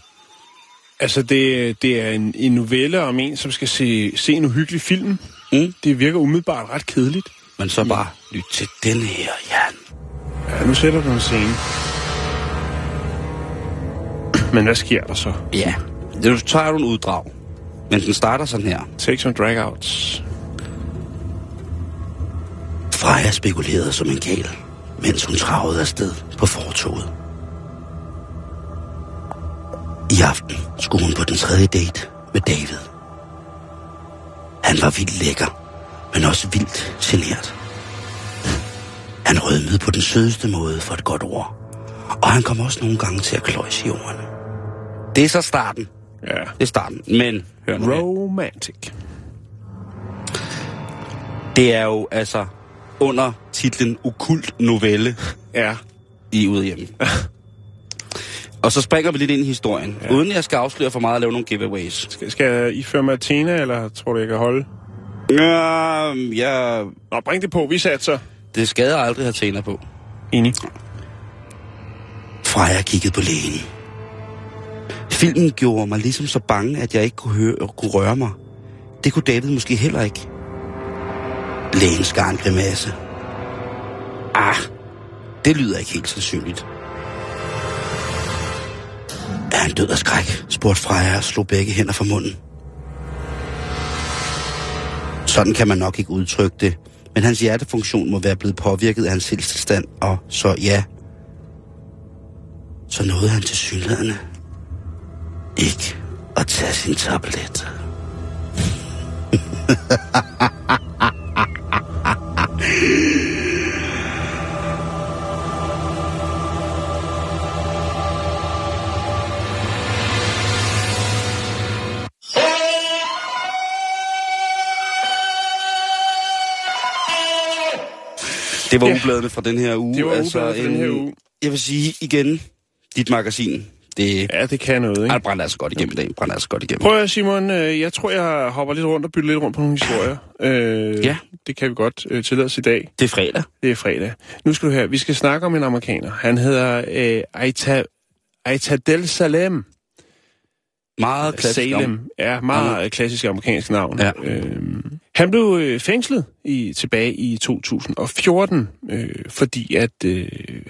Altså, det er en novelle om en, som skal se en uhyggelig film. Mm. Det virker umiddelbart ret kedeligt. Men så bare lyt til den her, Jan. Ja. Ja, nu sætter du en scene. Men hvad sker der så? Ja, nu tager du en uddrag. Men den starter sådan her. Take some dragouts. Freja spekulerede som en gal, mens hun travede afsted på fortovet. I aften skulle hun på den tredje date med David. Han var vildt lækker, men også vildt genert. Han rødmede på den sødeste måde for et godt ord, og han kom også nogle gange til at kløjse i ordene. Det er så starten. Ja. Det er starten, men hør nu. Romantic. Det er jo altså under titlen Okkult novelle ja. I Ude og Hjemme. Og så springer vi lidt ind i historien, ja. Uden jeg skal afsløre for meget at lave nogle giveaways. Skal I føre Martina, eller tror du, jeg kan holde? Ja... Nå, bring det på, vi satser. Det skader aldrig at have tæner på. Enig. Freja kiggede på lægen. Filmen gjorde mig ligesom så bange, at jeg ikke kunne røre mig. Det kunne David måske heller ikke. Lægen skar en grimasse. Det lyder ikke helt sandsynligt. Er han død af skræk? Spurgte Freja og slog begge hænder fra munden. Sådan kan man nok ikke udtrykke det, men hans hjertefunktion må være blevet påvirket af hans helsetilstand, og så ja. Så nåede han til synlædende ikke at tage sin tablet. Det var ubladene fra den her uge. Det var altså ubladene fra den her uge. Jeg vil sige igen, dit magasin, det... Ja, det kan noget, ikke? Ej, det brænder altså godt igennem i dag. Prøv at, Simon, jeg tror, jeg hopper lidt rundt og bytter lidt rundt på nogle historier. Ja. Det kan vi godt tillade os i dag. Det er fredag. Nu skal du høre, vi skal snakke om en amerikaner. Han hedder Aita del Salem. Meget klassisk Salem. Ja, meget klassisk amerikansk navn. Ja. Han blev fængslet tilbage i 2014, fordi at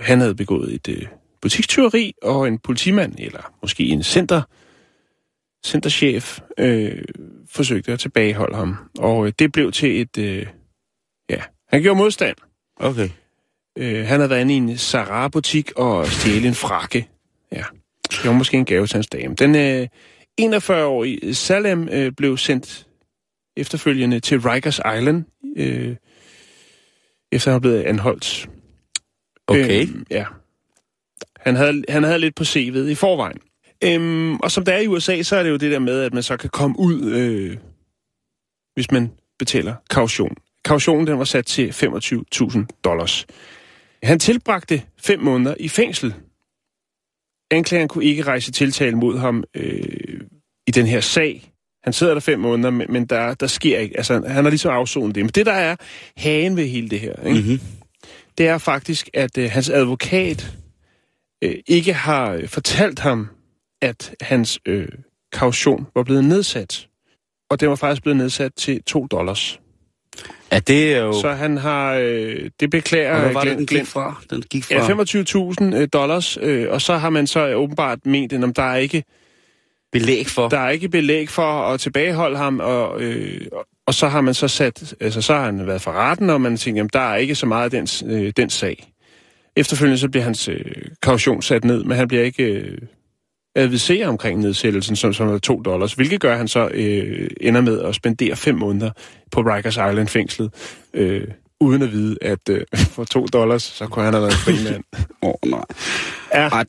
han havde begået et butikstyveri, og en politimand, eller måske en centerchef, forsøgte at tilbageholde ham. Og det blev til et... han gjorde modstand. Okay. Han havde været inde i en Sara-butik og stjæle en frakke. Ja, det var måske en gave til hans dame. Den 41-årige Salem blev sendt efterfølgende til Rikers Island, efter han var blevet anholdt. Okay. Ja. Han havde lidt på CV'et i forvejen. Og som det er i USA, så er det jo det der med, at man så kan komme ud, hvis man betaler kaution. Kautionen, den var sat til $25,000. Han tilbragte 5 måneder i fængsel. Anklageren kunne ikke rejse tiltale mod ham i den her sag. Han sidder der 5 måneder, men der sker ikke. Altså, han har ligesom afsonet det. Men det, der er hagen ved hele det her, ikke? Mm-hmm. Det er faktisk, at hans advokat ikke har fortalt ham, at hans kaution var blevet nedsat. Og den var faktisk blevet nedsat til $2. Ja, det er jo... Så han har... det beklager... Og hvad var den gik fra? Den gik fra... Ja, $25,000. Og så har man så åbenbart ment, at der er ikke... Belæg for. Der er ikke belæg for at tilbageholde ham, og så har man så sat, altså så har han været for retten, og man tænker, der er ikke så meget af den sag. Efterfølgende så bliver hans kaution sat ned, men han bliver ikke adviseret omkring nedsættelsen, som er $2, hvilket gør han så ender med at spendere 5 måneder på Rikers Island fængslet, uden at vide, at for $2, så kunne han have været en fri mand. Nej. Ja. Er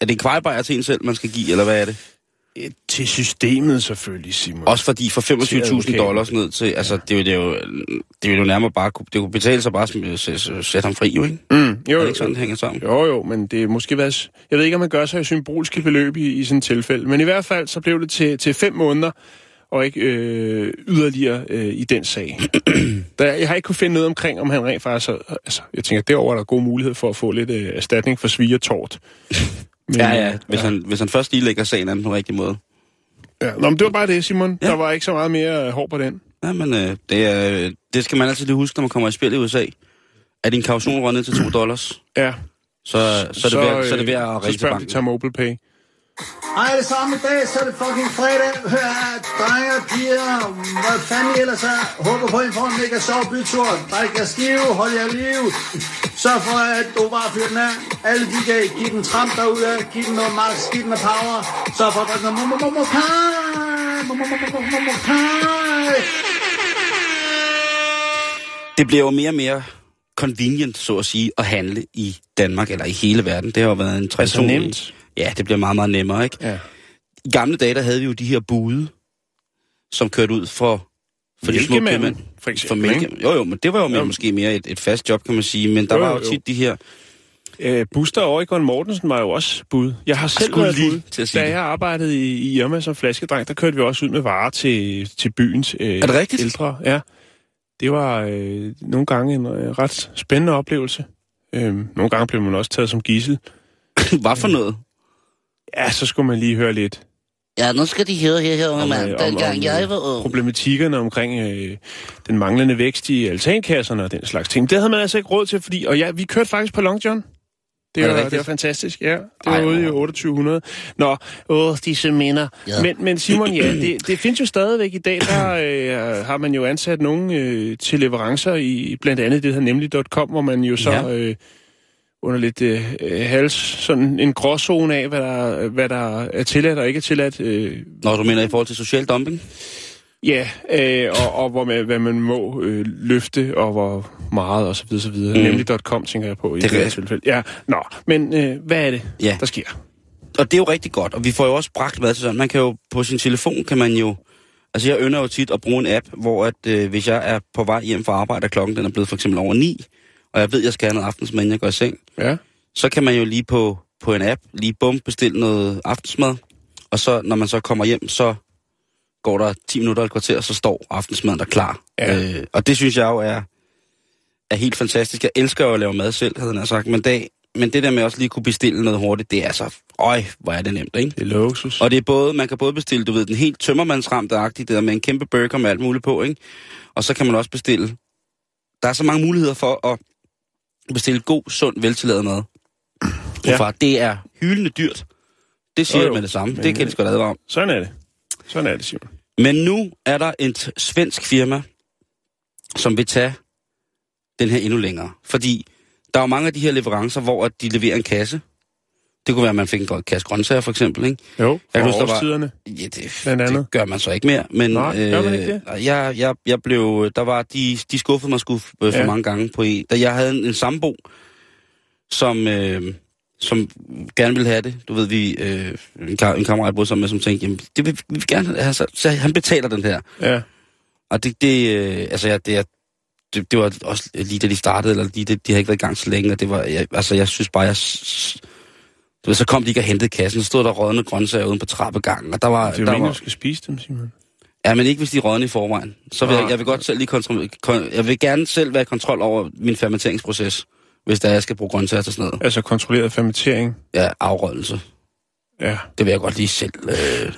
det en kvejbejer til en selv, man skal give, eller hvad er det? Til systemet selvfølgelig, Simon. Også fordi for $25,000 ned til, altså det vil jo nærmere bare, det kunne betale sig bare at sætte ham fri, jo ikke? Mm, jo, er det ikke sådan, det hænger sammen? Jo, men det måske været, jeg ved ikke, om man gør sig i symbolske beløb i sådan et tilfælde, men i hvert fald så blev det til 5 måneder, og ikke yderligere i den sag. Jeg har ikke kunnet finde noget omkring, om han rent faktisk... Altså, jeg tænker, derover er der god mulighed for at få lidt erstatning for svig og tort. Men, hvis han først lige lægger sagen an på den rigtige måde. Ja, nå, men det var bare det, Simon. Ja. Der var ikke så meget mere hård på den. Ja, men det skal man altid lige huske, når man kommer i spil i USA. Er din kaution røget ned til $2? Ja. Så er det ved at ringe til banken. Så spørg, om de tager MobilePay. Hej alle sammen, i dag så er det fucking fredag. Hør her, drenger, piger, hvad fanden I ellers er. Håber på, at I får en mega sjov bytur. Drik jer skive, hold jer liv. Sørg for, at du bare fyrer den af. Alle DJ, giv den tramp derude. Giv den noget max, giv den noget power. Sørg for, at der er noget Det bliver jo mere og mere convenient, så at sige, at handle i Danmark eller i hele verden. Det har jo været en tradition. Det er så nemt. Ja, det bliver meget, meget nemmere, ikke? Ja. I gamle dage, der havde vi jo de her bude, som kørte ud for de små købmænd. For eksempel, ikke? Jo, men det var jo mere, måske mere et fast job, kan man sige. Men der var jo tit de her... Buster og Øjegården Mortensen var jo også bud. Jeg har selv været bud. Da jeg arbejdede i Irma som flaskedreng, der kørte vi også ud med varer til byens ældre. Er det rigtigt? Ældre, ja. Det var nogle gange en ret spændende oplevelse. Nogle gange blev man også taget som gidsel. Hvad for noget? Ja, så skulle man lige høre lidt. Ja, nu skal de høre her unge mand. Dengang jeg var ung. Problematikkerne omkring den manglende vækst i altankasserne og den slags ting. Det havde man altså ikke råd til, fordi... Og ja, vi kørte faktisk på Long John. Det var fantastisk, ja. Det var ude i 2800. Nå, disse minder. Ja. Men Simon, ja, det findes jo stadigvæk i dag. Der har man jo ansat nogen til leverancer i blandt andet det her nemlig.com, hvor man jo så... Ja. Under lidt hals, sådan en gråzone af, hvad der er tilladt og ikke er tilladt. Når du mener i forhold til social dumping? Ja, og hvad man må løfte, og hvor meget, og så videre, så videre. Nemlig.com, tænker jeg på i det her tilfælde. Ja, hvad er det, der sker? Og det er jo rigtig godt, og vi får jo også bragt, hvad sådan, man kan jo på sin telefon, kan man jo... Altså, jeg ynder jo tit at bruge en app, hvor at, hvis jeg er på vej hjem fra arbejde, og klokken den er blevet for eksempel over 9, og jeg ved, jeg skal have noget aftensmad, inden jeg går i seng, så kan man jo lige på en app, lige bestille noget aftensmad, og så, når man så kommer hjem, så går der 10 minutter og et kvarter, og så står aftensmaden der klar. Ja. Og det synes jeg jo er helt fantastisk. Jeg elsker jo at lave mad selv, havde jeg sagt, men det der med også lige kunne bestille noget hurtigt, det er altså, hvor er det nemt, ikke? Det er luksus. Og det er man kan både bestille, du ved, den helt tømmermandsramte-agtige, det der med en kæmpe burger med alt muligt på, ikke? Og så kan man også bestille. Der er så mange muligheder for at bestille god, sund, veltilladet mad. Ja. Far, det er hylende dyrt. Det siger jeg med det samme. Det kan de sgu da advare om. Sådan er det, Simon. Men nu er der et svensk firma, som vil tage den her endnu længere. Fordi der er mange af de her leverancer, hvor de leverer en kasse. Det kunne være, at man fik en kasse grøntsager, for eksempel, ikke? Jo, for årstiderne. Ja, det gør man så ikke mere. Men gør man ikke det? Jeg blev... Der var... De skuffede mig for mange gange på en. Da jeg havde en sambo, som gerne ville have det. Du ved, en kammerat boede sammen med, som tænkte, jamen, det vil vi gerne have. Så han betaler den her. Ja. Og det var også lige da de startede, eller lige det, de havde ikke været i gang så længe, og det var... Jeg synes bare, så kom de ikke og hentede kassen, så stod der rådne grøntsager uden på trappegangen, og der var... Det er jo meningen, du skal spise dem, Simon. Ja, men ikke hvis de er rådne i forvejen. Så vil jeg vil godt selv lige jeg vil gerne selv være i kontrol over min fermenteringsproces, hvis der jeg skal bruge grøntsager til sådan noget. Altså kontrolleret fermentering? Ja, afrødelse. Ja. Det vil jeg godt lige selv...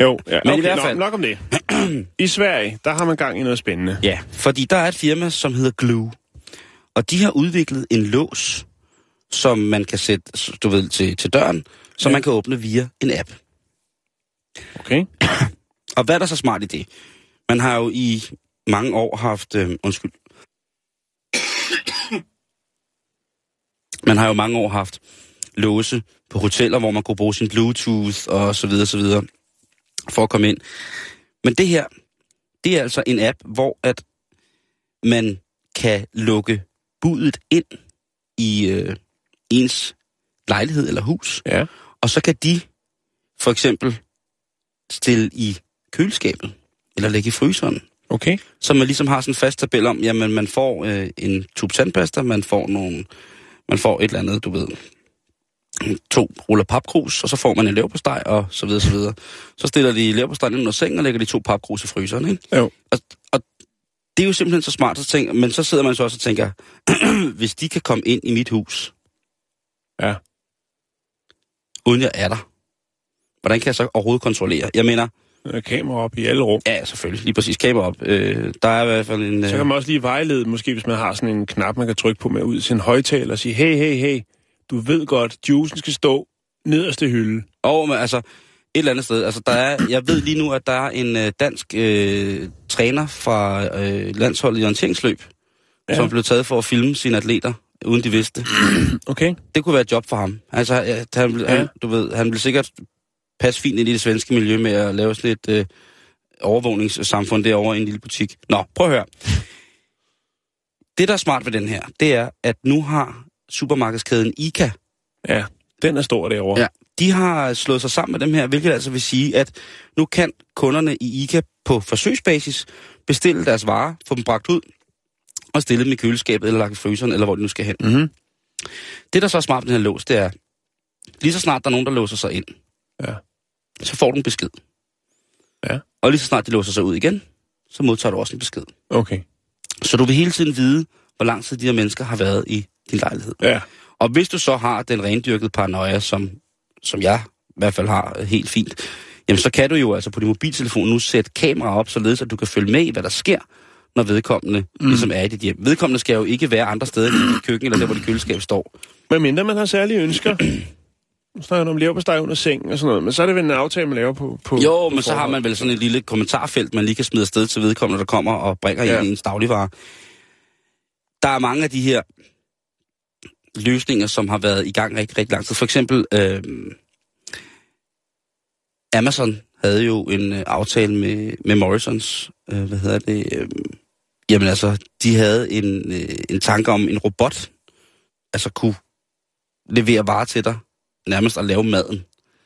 Jo, ja. Men i hvert fald... Nok om det. I Sverige, der har man gang i noget spændende. Ja, fordi der er et firma, som hedder Glue, og de har udviklet en lås, som man kan sætte, du ved, til døren, som man kan åbne via en app. Okay. Og hvad er der så smart i det? Man har jo i mange år haft... Man har jo mange år haft låse på hoteller, hvor man kunne bruge sin Bluetooth og så videre, for at komme ind. Men det her, det er altså en app, hvor at man kan lukke budet ind i... ens lejlighed eller hus, og så kan de for eksempel stille i køleskabet, eller lægge i fryseren. Okay. Så man ligesom har sådan en fast tabel om, jamen man får en tube tandpasta, man får et eller andet, du ved, 2 ruller papkrus, og så får man en leverpostej, og så videre. Så stiller de leverpostejen under sengen, og lægger de 2 papkrus i fryseren, ikke? Jo. Og det er jo simpelthen så smart, men så sidder man så også og tænker, hvis de kan komme ind i mit hus... Ja. Uden jeg er der. Hvordan kan jeg så overhovedet kontrollere? Jeg mener, kamera op i alle rum. Ja, selvfølgelig. Lige præcis. Kamera op. Der er i hvert fald en... Så kan man også lige vejlede, måske hvis man har sådan en knap, man kan trykke på med ud til en højtaler og sige, hey, du ved godt, juicen skal stå nederste hylde. Men altså... Et eller andet sted. Altså, jeg ved lige nu, at der er en dansk træner fra landsholdet i orienteringsløb, som blev taget for at filme sine atleter, uden de vidste. Okay. Det kunne være et job for ham. Altså, han ville sikkert passe fint ind i det svenske miljø med at lave sådan et overvågningssamfund derovre i en lille butik. Nå, prøv at høre. Det, der er smart ved den her, det er, at nu har supermarkedskæden Ica... Ja, den er stor derovre. Ja. De har slået sig sammen med dem her, hvilket altså vil sige, at nu kan kunderne i Ica på forsøgsbasis bestille deres varer, få dem bragt ud og stille dem i køleskabet eller lagt i fryseren, eller hvor de nu skal hen. Mm-hmm. Det, der så er smart med den her lås, det er, lige så snart der er nogen, der låser sig ind, så får du en besked. Ja. Og lige så snart de låser sig ud igen, så modtager du også en besked. Okay. Så du vil hele tiden vide, hvor lang tid de her mennesker har været i din lejlighed. Ja. Og hvis du så har den rendyrkede paranoia, som jeg i hvert fald har helt fint, jamen så kan du jo altså på din mobiltelefon nu sætte kamera op, således at du kan følge med i, hvad der sker, når vedkommende ligesom er i dit hjem. Vedkommende skal jo ikke være andre steder end i køkken eller der, hvor det køleskab står. Men mindre man har særlige ønsker, så er der om leverpostej under sengen og sådan noget, men så er det vel en aftale, man laver på jo, men så har man vel sådan et lille kommentarfelt, man lige kan smide afsted til vedkommende, der kommer og bringer ind i ens dagligvarer. Der er mange af de her løsninger, som har været i gang rigtig, rigtig lang tid. For eksempel, Amazon havde jo en aftale med Morrisons. Jamen altså, de havde en tanke om en robot, altså kunne levere varer til dig, nærmest at lave maden.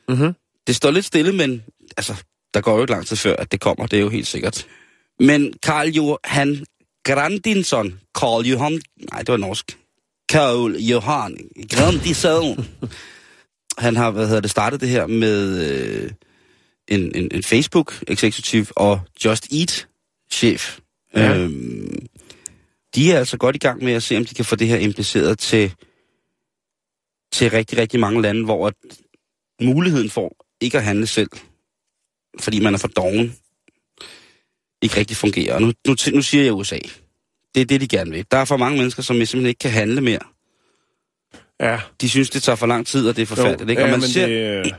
Mm-hmm. Det står lidt stille, men altså, der går jo ikke lang tid før, at det kommer, det er jo helt sikkert. Men Carl Johan Grandinsson, Carl Johan Grandinsson. Han har, startet det her med en Facebook-exekutiv og Just Eat-chef. Ja. De er altså godt i gang med at se, om de kan få det her impliceret til rigtig, rigtig mange lande, hvor at muligheden for ikke at handle selv, fordi man er for doven, ikke rigtig fungerer. Nu siger jeg USA. Det er det, de gerne vil. Der er for mange mennesker, som simpelthen ikke kan handle mere. Ja. De synes, det tager for lang tid, og det er forfærdeligt. Ikke? Og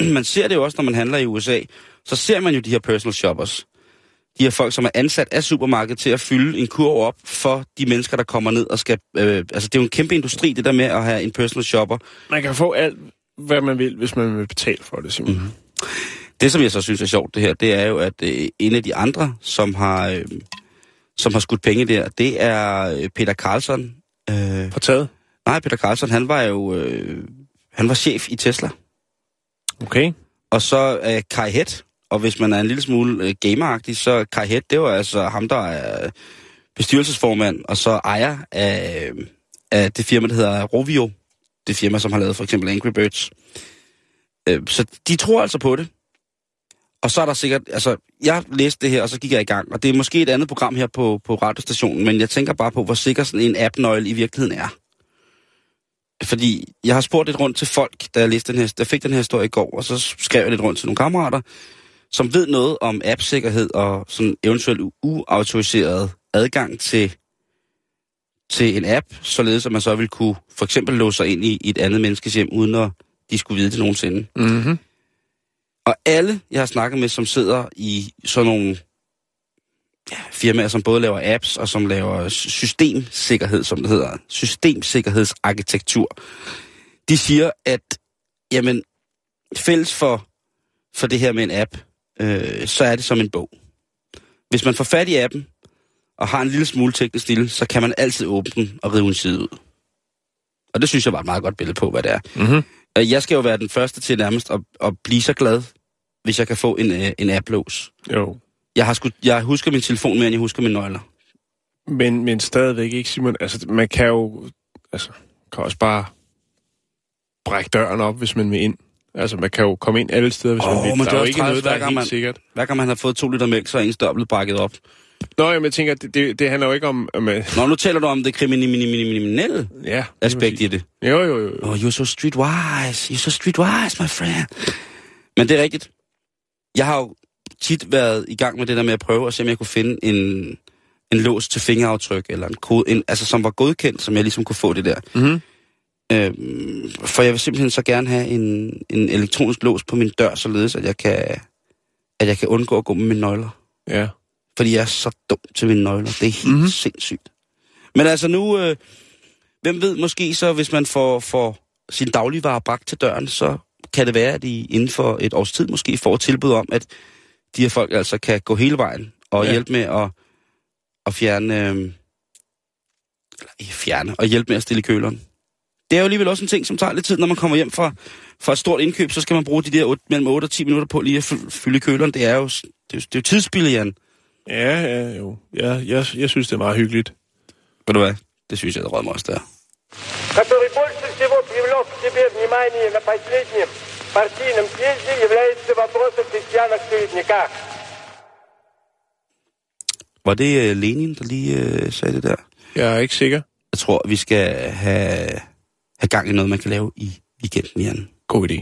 ja, man ser det jo også, når man handler i USA. Så ser man jo de her personal shoppers. De her folk, som er ansat af supermarkedet til at fylde en kurv op for de mennesker, der kommer ned og skal... altså, det er jo en kæmpe industri, det der med at have en personal shopper. Man kan få alt, hvad man vil, hvis man vil betale for det, simpelthen. Mm-hmm. Det, som jeg så synes er sjovt, det her, det er jo, at en af de andre, som har... som har skudt penge der, det er Peter Karlsson. På taget? Nej, Peter Karlsson, han var jo... han var chef i Tesla. Okay. Og så Kai Het, og hvis man er en lille smule gameragtig, så Kai Het, det var altså ham, der er bestyrelsesformand, og så ejer af det firma, der hedder Rovio. Det firma, som har lavet for eksempel Angry Birds. Så de tror altså på det. Og så er der sikkert, altså, jeg læste det her, og så gik jeg i gang. Og det er måske et andet program her på radiostationen, men jeg tænker bare på, hvor sikker sådan en app-nøgle i virkeligheden er. Fordi jeg har spurgt lidt rundt til folk, da jeg læste jeg fik den her historie i går, og så skrev jeg lidt rundt til nogle kammerater, som ved noget om app-sikkerhed og sådan eventuelt uautoriseret adgang til en app, således at man så vil kunne for eksempel låse sig ind i et andet menneskes hjem, uden at de skulle vide det nogensinde. Mhm. Og alle, jeg har snakket med, som sidder i sådan nogle firmaer, som både laver apps og som laver systemsikkerhed, som det hedder, systemsikkerhedsarkitektur, de siger, at jamen, fælles for det her med en app, så er det som en bog. Hvis man får fat i appen og har en lille smule teknisk stille, så kan man altid åbne den og rive en side ud. Og det synes jeg var et meget godt billede på, hvad det er. Mm-hmm. Jeg skal jo være den første til nærmest at blive så glad, hvis jeg kan få en app-lås. Jo. Jeg husker min telefon mere, end jeg husker mine nøgler. Men stadigvæk ikke, Simon. Altså, man kan jo... Altså, kan også bare brække døren op, hvis man vil ind. Altså, man kan jo komme ind alle steder, hvis man vil. Men der er jo ikke noget, der er helt sikkert. Hver gang man har fået 2 liter mælk, så er ens dør blevet brækket op. Nå, jamen, jeg tænker, det handler jo ikke om... Nå, nu taler du om det kriminelle aspekt i det. Jo. You're so streetwise, my friend. Men det er rigtigt. Jeg har jo tit været i gang med det der med at prøve at se, om jeg kunne finde en lås til fingeraftryk, eller en kode, altså som var godkendt, som jeg ligesom kunne få det der. Mm-hmm. For jeg vil simpelthen så gerne have en elektronisk lås på min dør, således at jeg kan undgå at gå med mine nøgler. Ja. Fordi jeg er så dum til mine nøgler. Det er helt sindssygt. Men altså nu, hvem ved, måske så, hvis man får sin dagligvarer bragt til døren, så kan det være, at I inden for et års tid måske får et tilbud om, at de her folk altså kan gå hele vejen og hjælpe med at fjerne og hjælpe med at stille køleren. Det er jo alligevel også en ting, som tager lidt tid, når man kommer hjem fra et stort indkøb, så skal man bruge de der mellem 8 og 10 minutter på lige at fylde køleren. Det er jo tidsspilde, Jan. Ja, jo. Ja, jeg synes, det er meget hyggeligt. Ved du hvad? Det synes jeg, det rød mig også der. Var det Lenin, der lige sagde det der? Jeg er ikke sikker. Jeg tror, vi skal have gang i noget, man kan lave i weekenden, Jan. God idé.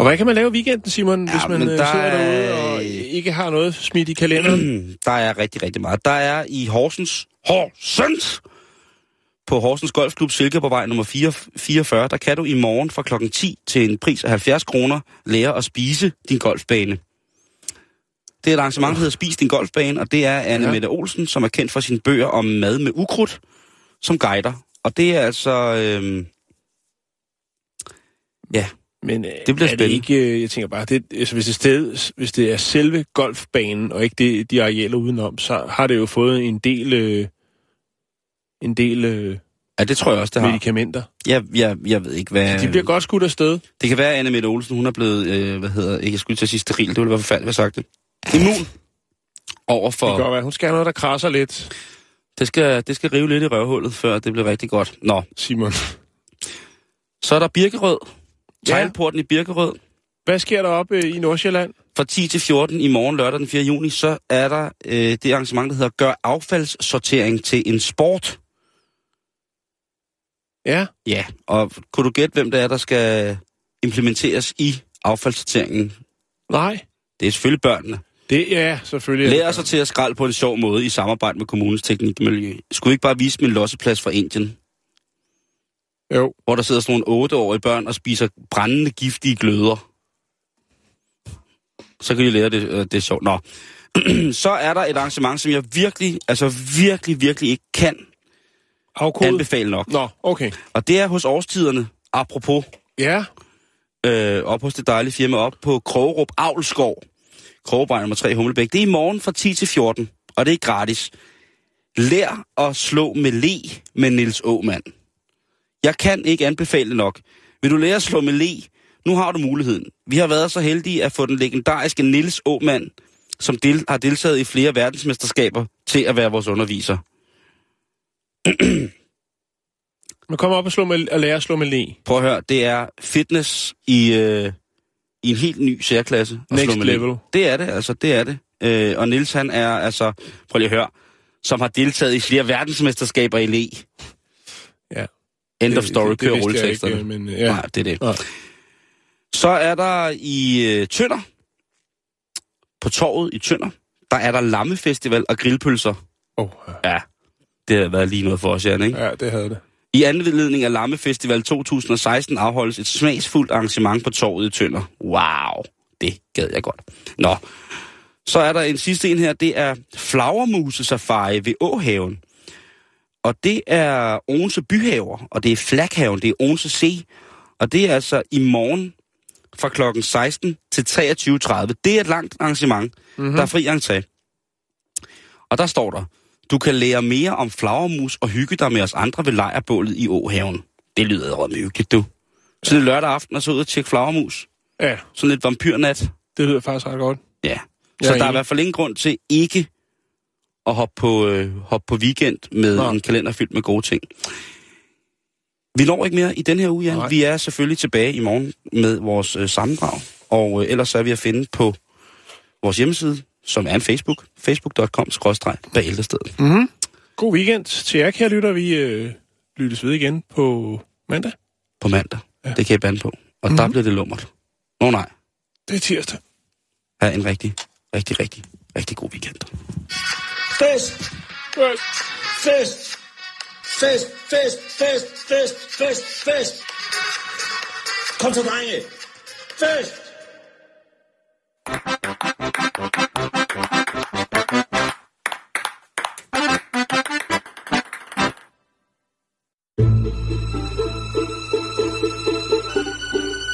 Og hvad kan man lave i weekenden, Simon, hvis man sidder derude og ikke har noget smidt i kalenderen? Der er rigtig, rigtig meget. Der er i Horsens! På Horsens Golfklub Silkeborgvej nummer 44, der kan du i morgen fra klokken 10 til en pris af 70 kroner lære at spise din golfbane. Det er et arrangement, der hedder Spis din golfbane, og det er Anne Mette Olsen, som er kendt for sine bøger om mad med ukrudt, som guider. Og det er altså... Men det bliver spændende. Det ikke, jeg tænker bare, det, altså hvis det er selve golfbanen, og ikke de arealer udenom, så har det jo fået en del det tror jeg også, det har. Medicamenter. Jeg ved ikke, hvad... De bliver godt skudt afsted. Det kan være, at Anne-Mette Olsen, hun er blevet, jeg skulle til at sige steril, det ville være forfærdeligt, hvad sagt det. Immun overfor... Det kan godt være, hun skal have noget, der krasser lidt. Det skal rive lidt i røvhullet, før det bliver rigtig godt. Nå. Simon. Så er der Birkerød. Teglporten i Birkerød. Hvad sker der oppe i Nordsjælland? Fra 10 til 14 i morgen lørdag den 4. juni, så er der det arrangement, der hedder Gør affaldssortering til en sport. Ja. Ja, og kunne du gætte, hvem det er, der skal implementeres i affaldssorteringen? Nej. Det er selvfølgelig børnene. Selvfølgelig. Lærer sig til at skralde på en sjov måde i samarbejde med kommunens teknikmiljø. Skulle ikke bare vise min losseplads fra Indien? Jo. Hvor der sidder sådan nogle 8-årige børn og spiser brændende giftige gløder. Så kan de lære det er sjovt. Nå. Så er der et arrangement, som jeg virkelig ikke kan anbefale nok. Nå, okay. Og det er hos årstiderne, apropos. Ja. Op hos det dejlige firma op på Krogerup Avlskov. Krogevej nummer 3 Humlebæk. Det er i morgen fra 10 til 14, og det er gratis. Lær at slå med le med Niels Aamand. Jeg kan ikke anbefale det nok. Vil du lære at slå med le? Nu har du muligheden. Vi har været så heldige at få den legendariske Niels Aamand, som har deltaget i flere verdensmesterskaber, til at være vores underviser. Man kommer op og lærer at slå med le. Prøv at høre, det er fitness i en helt ny særklasse. Next level. Le. Det er det, altså. Det er det. Og Niels, han er altså, prøv lige at høre, som har deltaget i flere verdensmesterskaber i le. Ja. End of story, kører rulleteksterne. Men ja. Nej, det er det. Nej. Så er der i Tønder, på torvet i Tønder, der er der lammefestival og grillpølser. Ja, det har været lige noget for os, Jan, ikke? Ja, det havde det. I anledning af Lammefestival 2016 afholdes et smagsfuldt arrangement på torvet i Tønder. Wow, det gad jeg godt. Nå, så er der en sidste en her, det er flagermusesafari ved Åhaven. Og det er Odense Byhaver, og det er Flakhaven, det er Odense C. Og det er altså i morgen fra klokken 16 til 23.30. Det er et langt arrangement, der er fri entré. Og der står der, du kan lære mere om flagermus og hygge dig med os andre ved lejrbålet i Åhaven. Det lyder rødme hyggeligt, du. Så det lørdag aften og så ud og tjekke flagermus. Ja. Sådan lidt vampyrnat. Det lyder faktisk ret godt. Ja. Så der er i hvert fald ingen grund til ikke at hoppe på weekend med en kalender fyldt med gode ting. Vi når ikke mere i den her uge, Jan. Nej. Vi er selvfølgelig tilbage i morgen med vores sammendrag. Og ellers så er vi at finde på vores hjemmeside, som er en Facebook. Facebook.com/Bæltestedet. Mm-hmm. God weekend til jer, kære lytter. Vi lyttes ved igen på mandag. Ja. Det kan I bande på. Og der blev det lummert. Nej. Det er tirsdag. Ha' en rigtig god weekend. Fest. Kom så, drenge. Fest.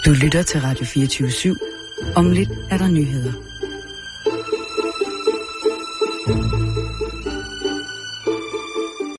Du lytter til Radio 24/7. Om lidt er der nyheder.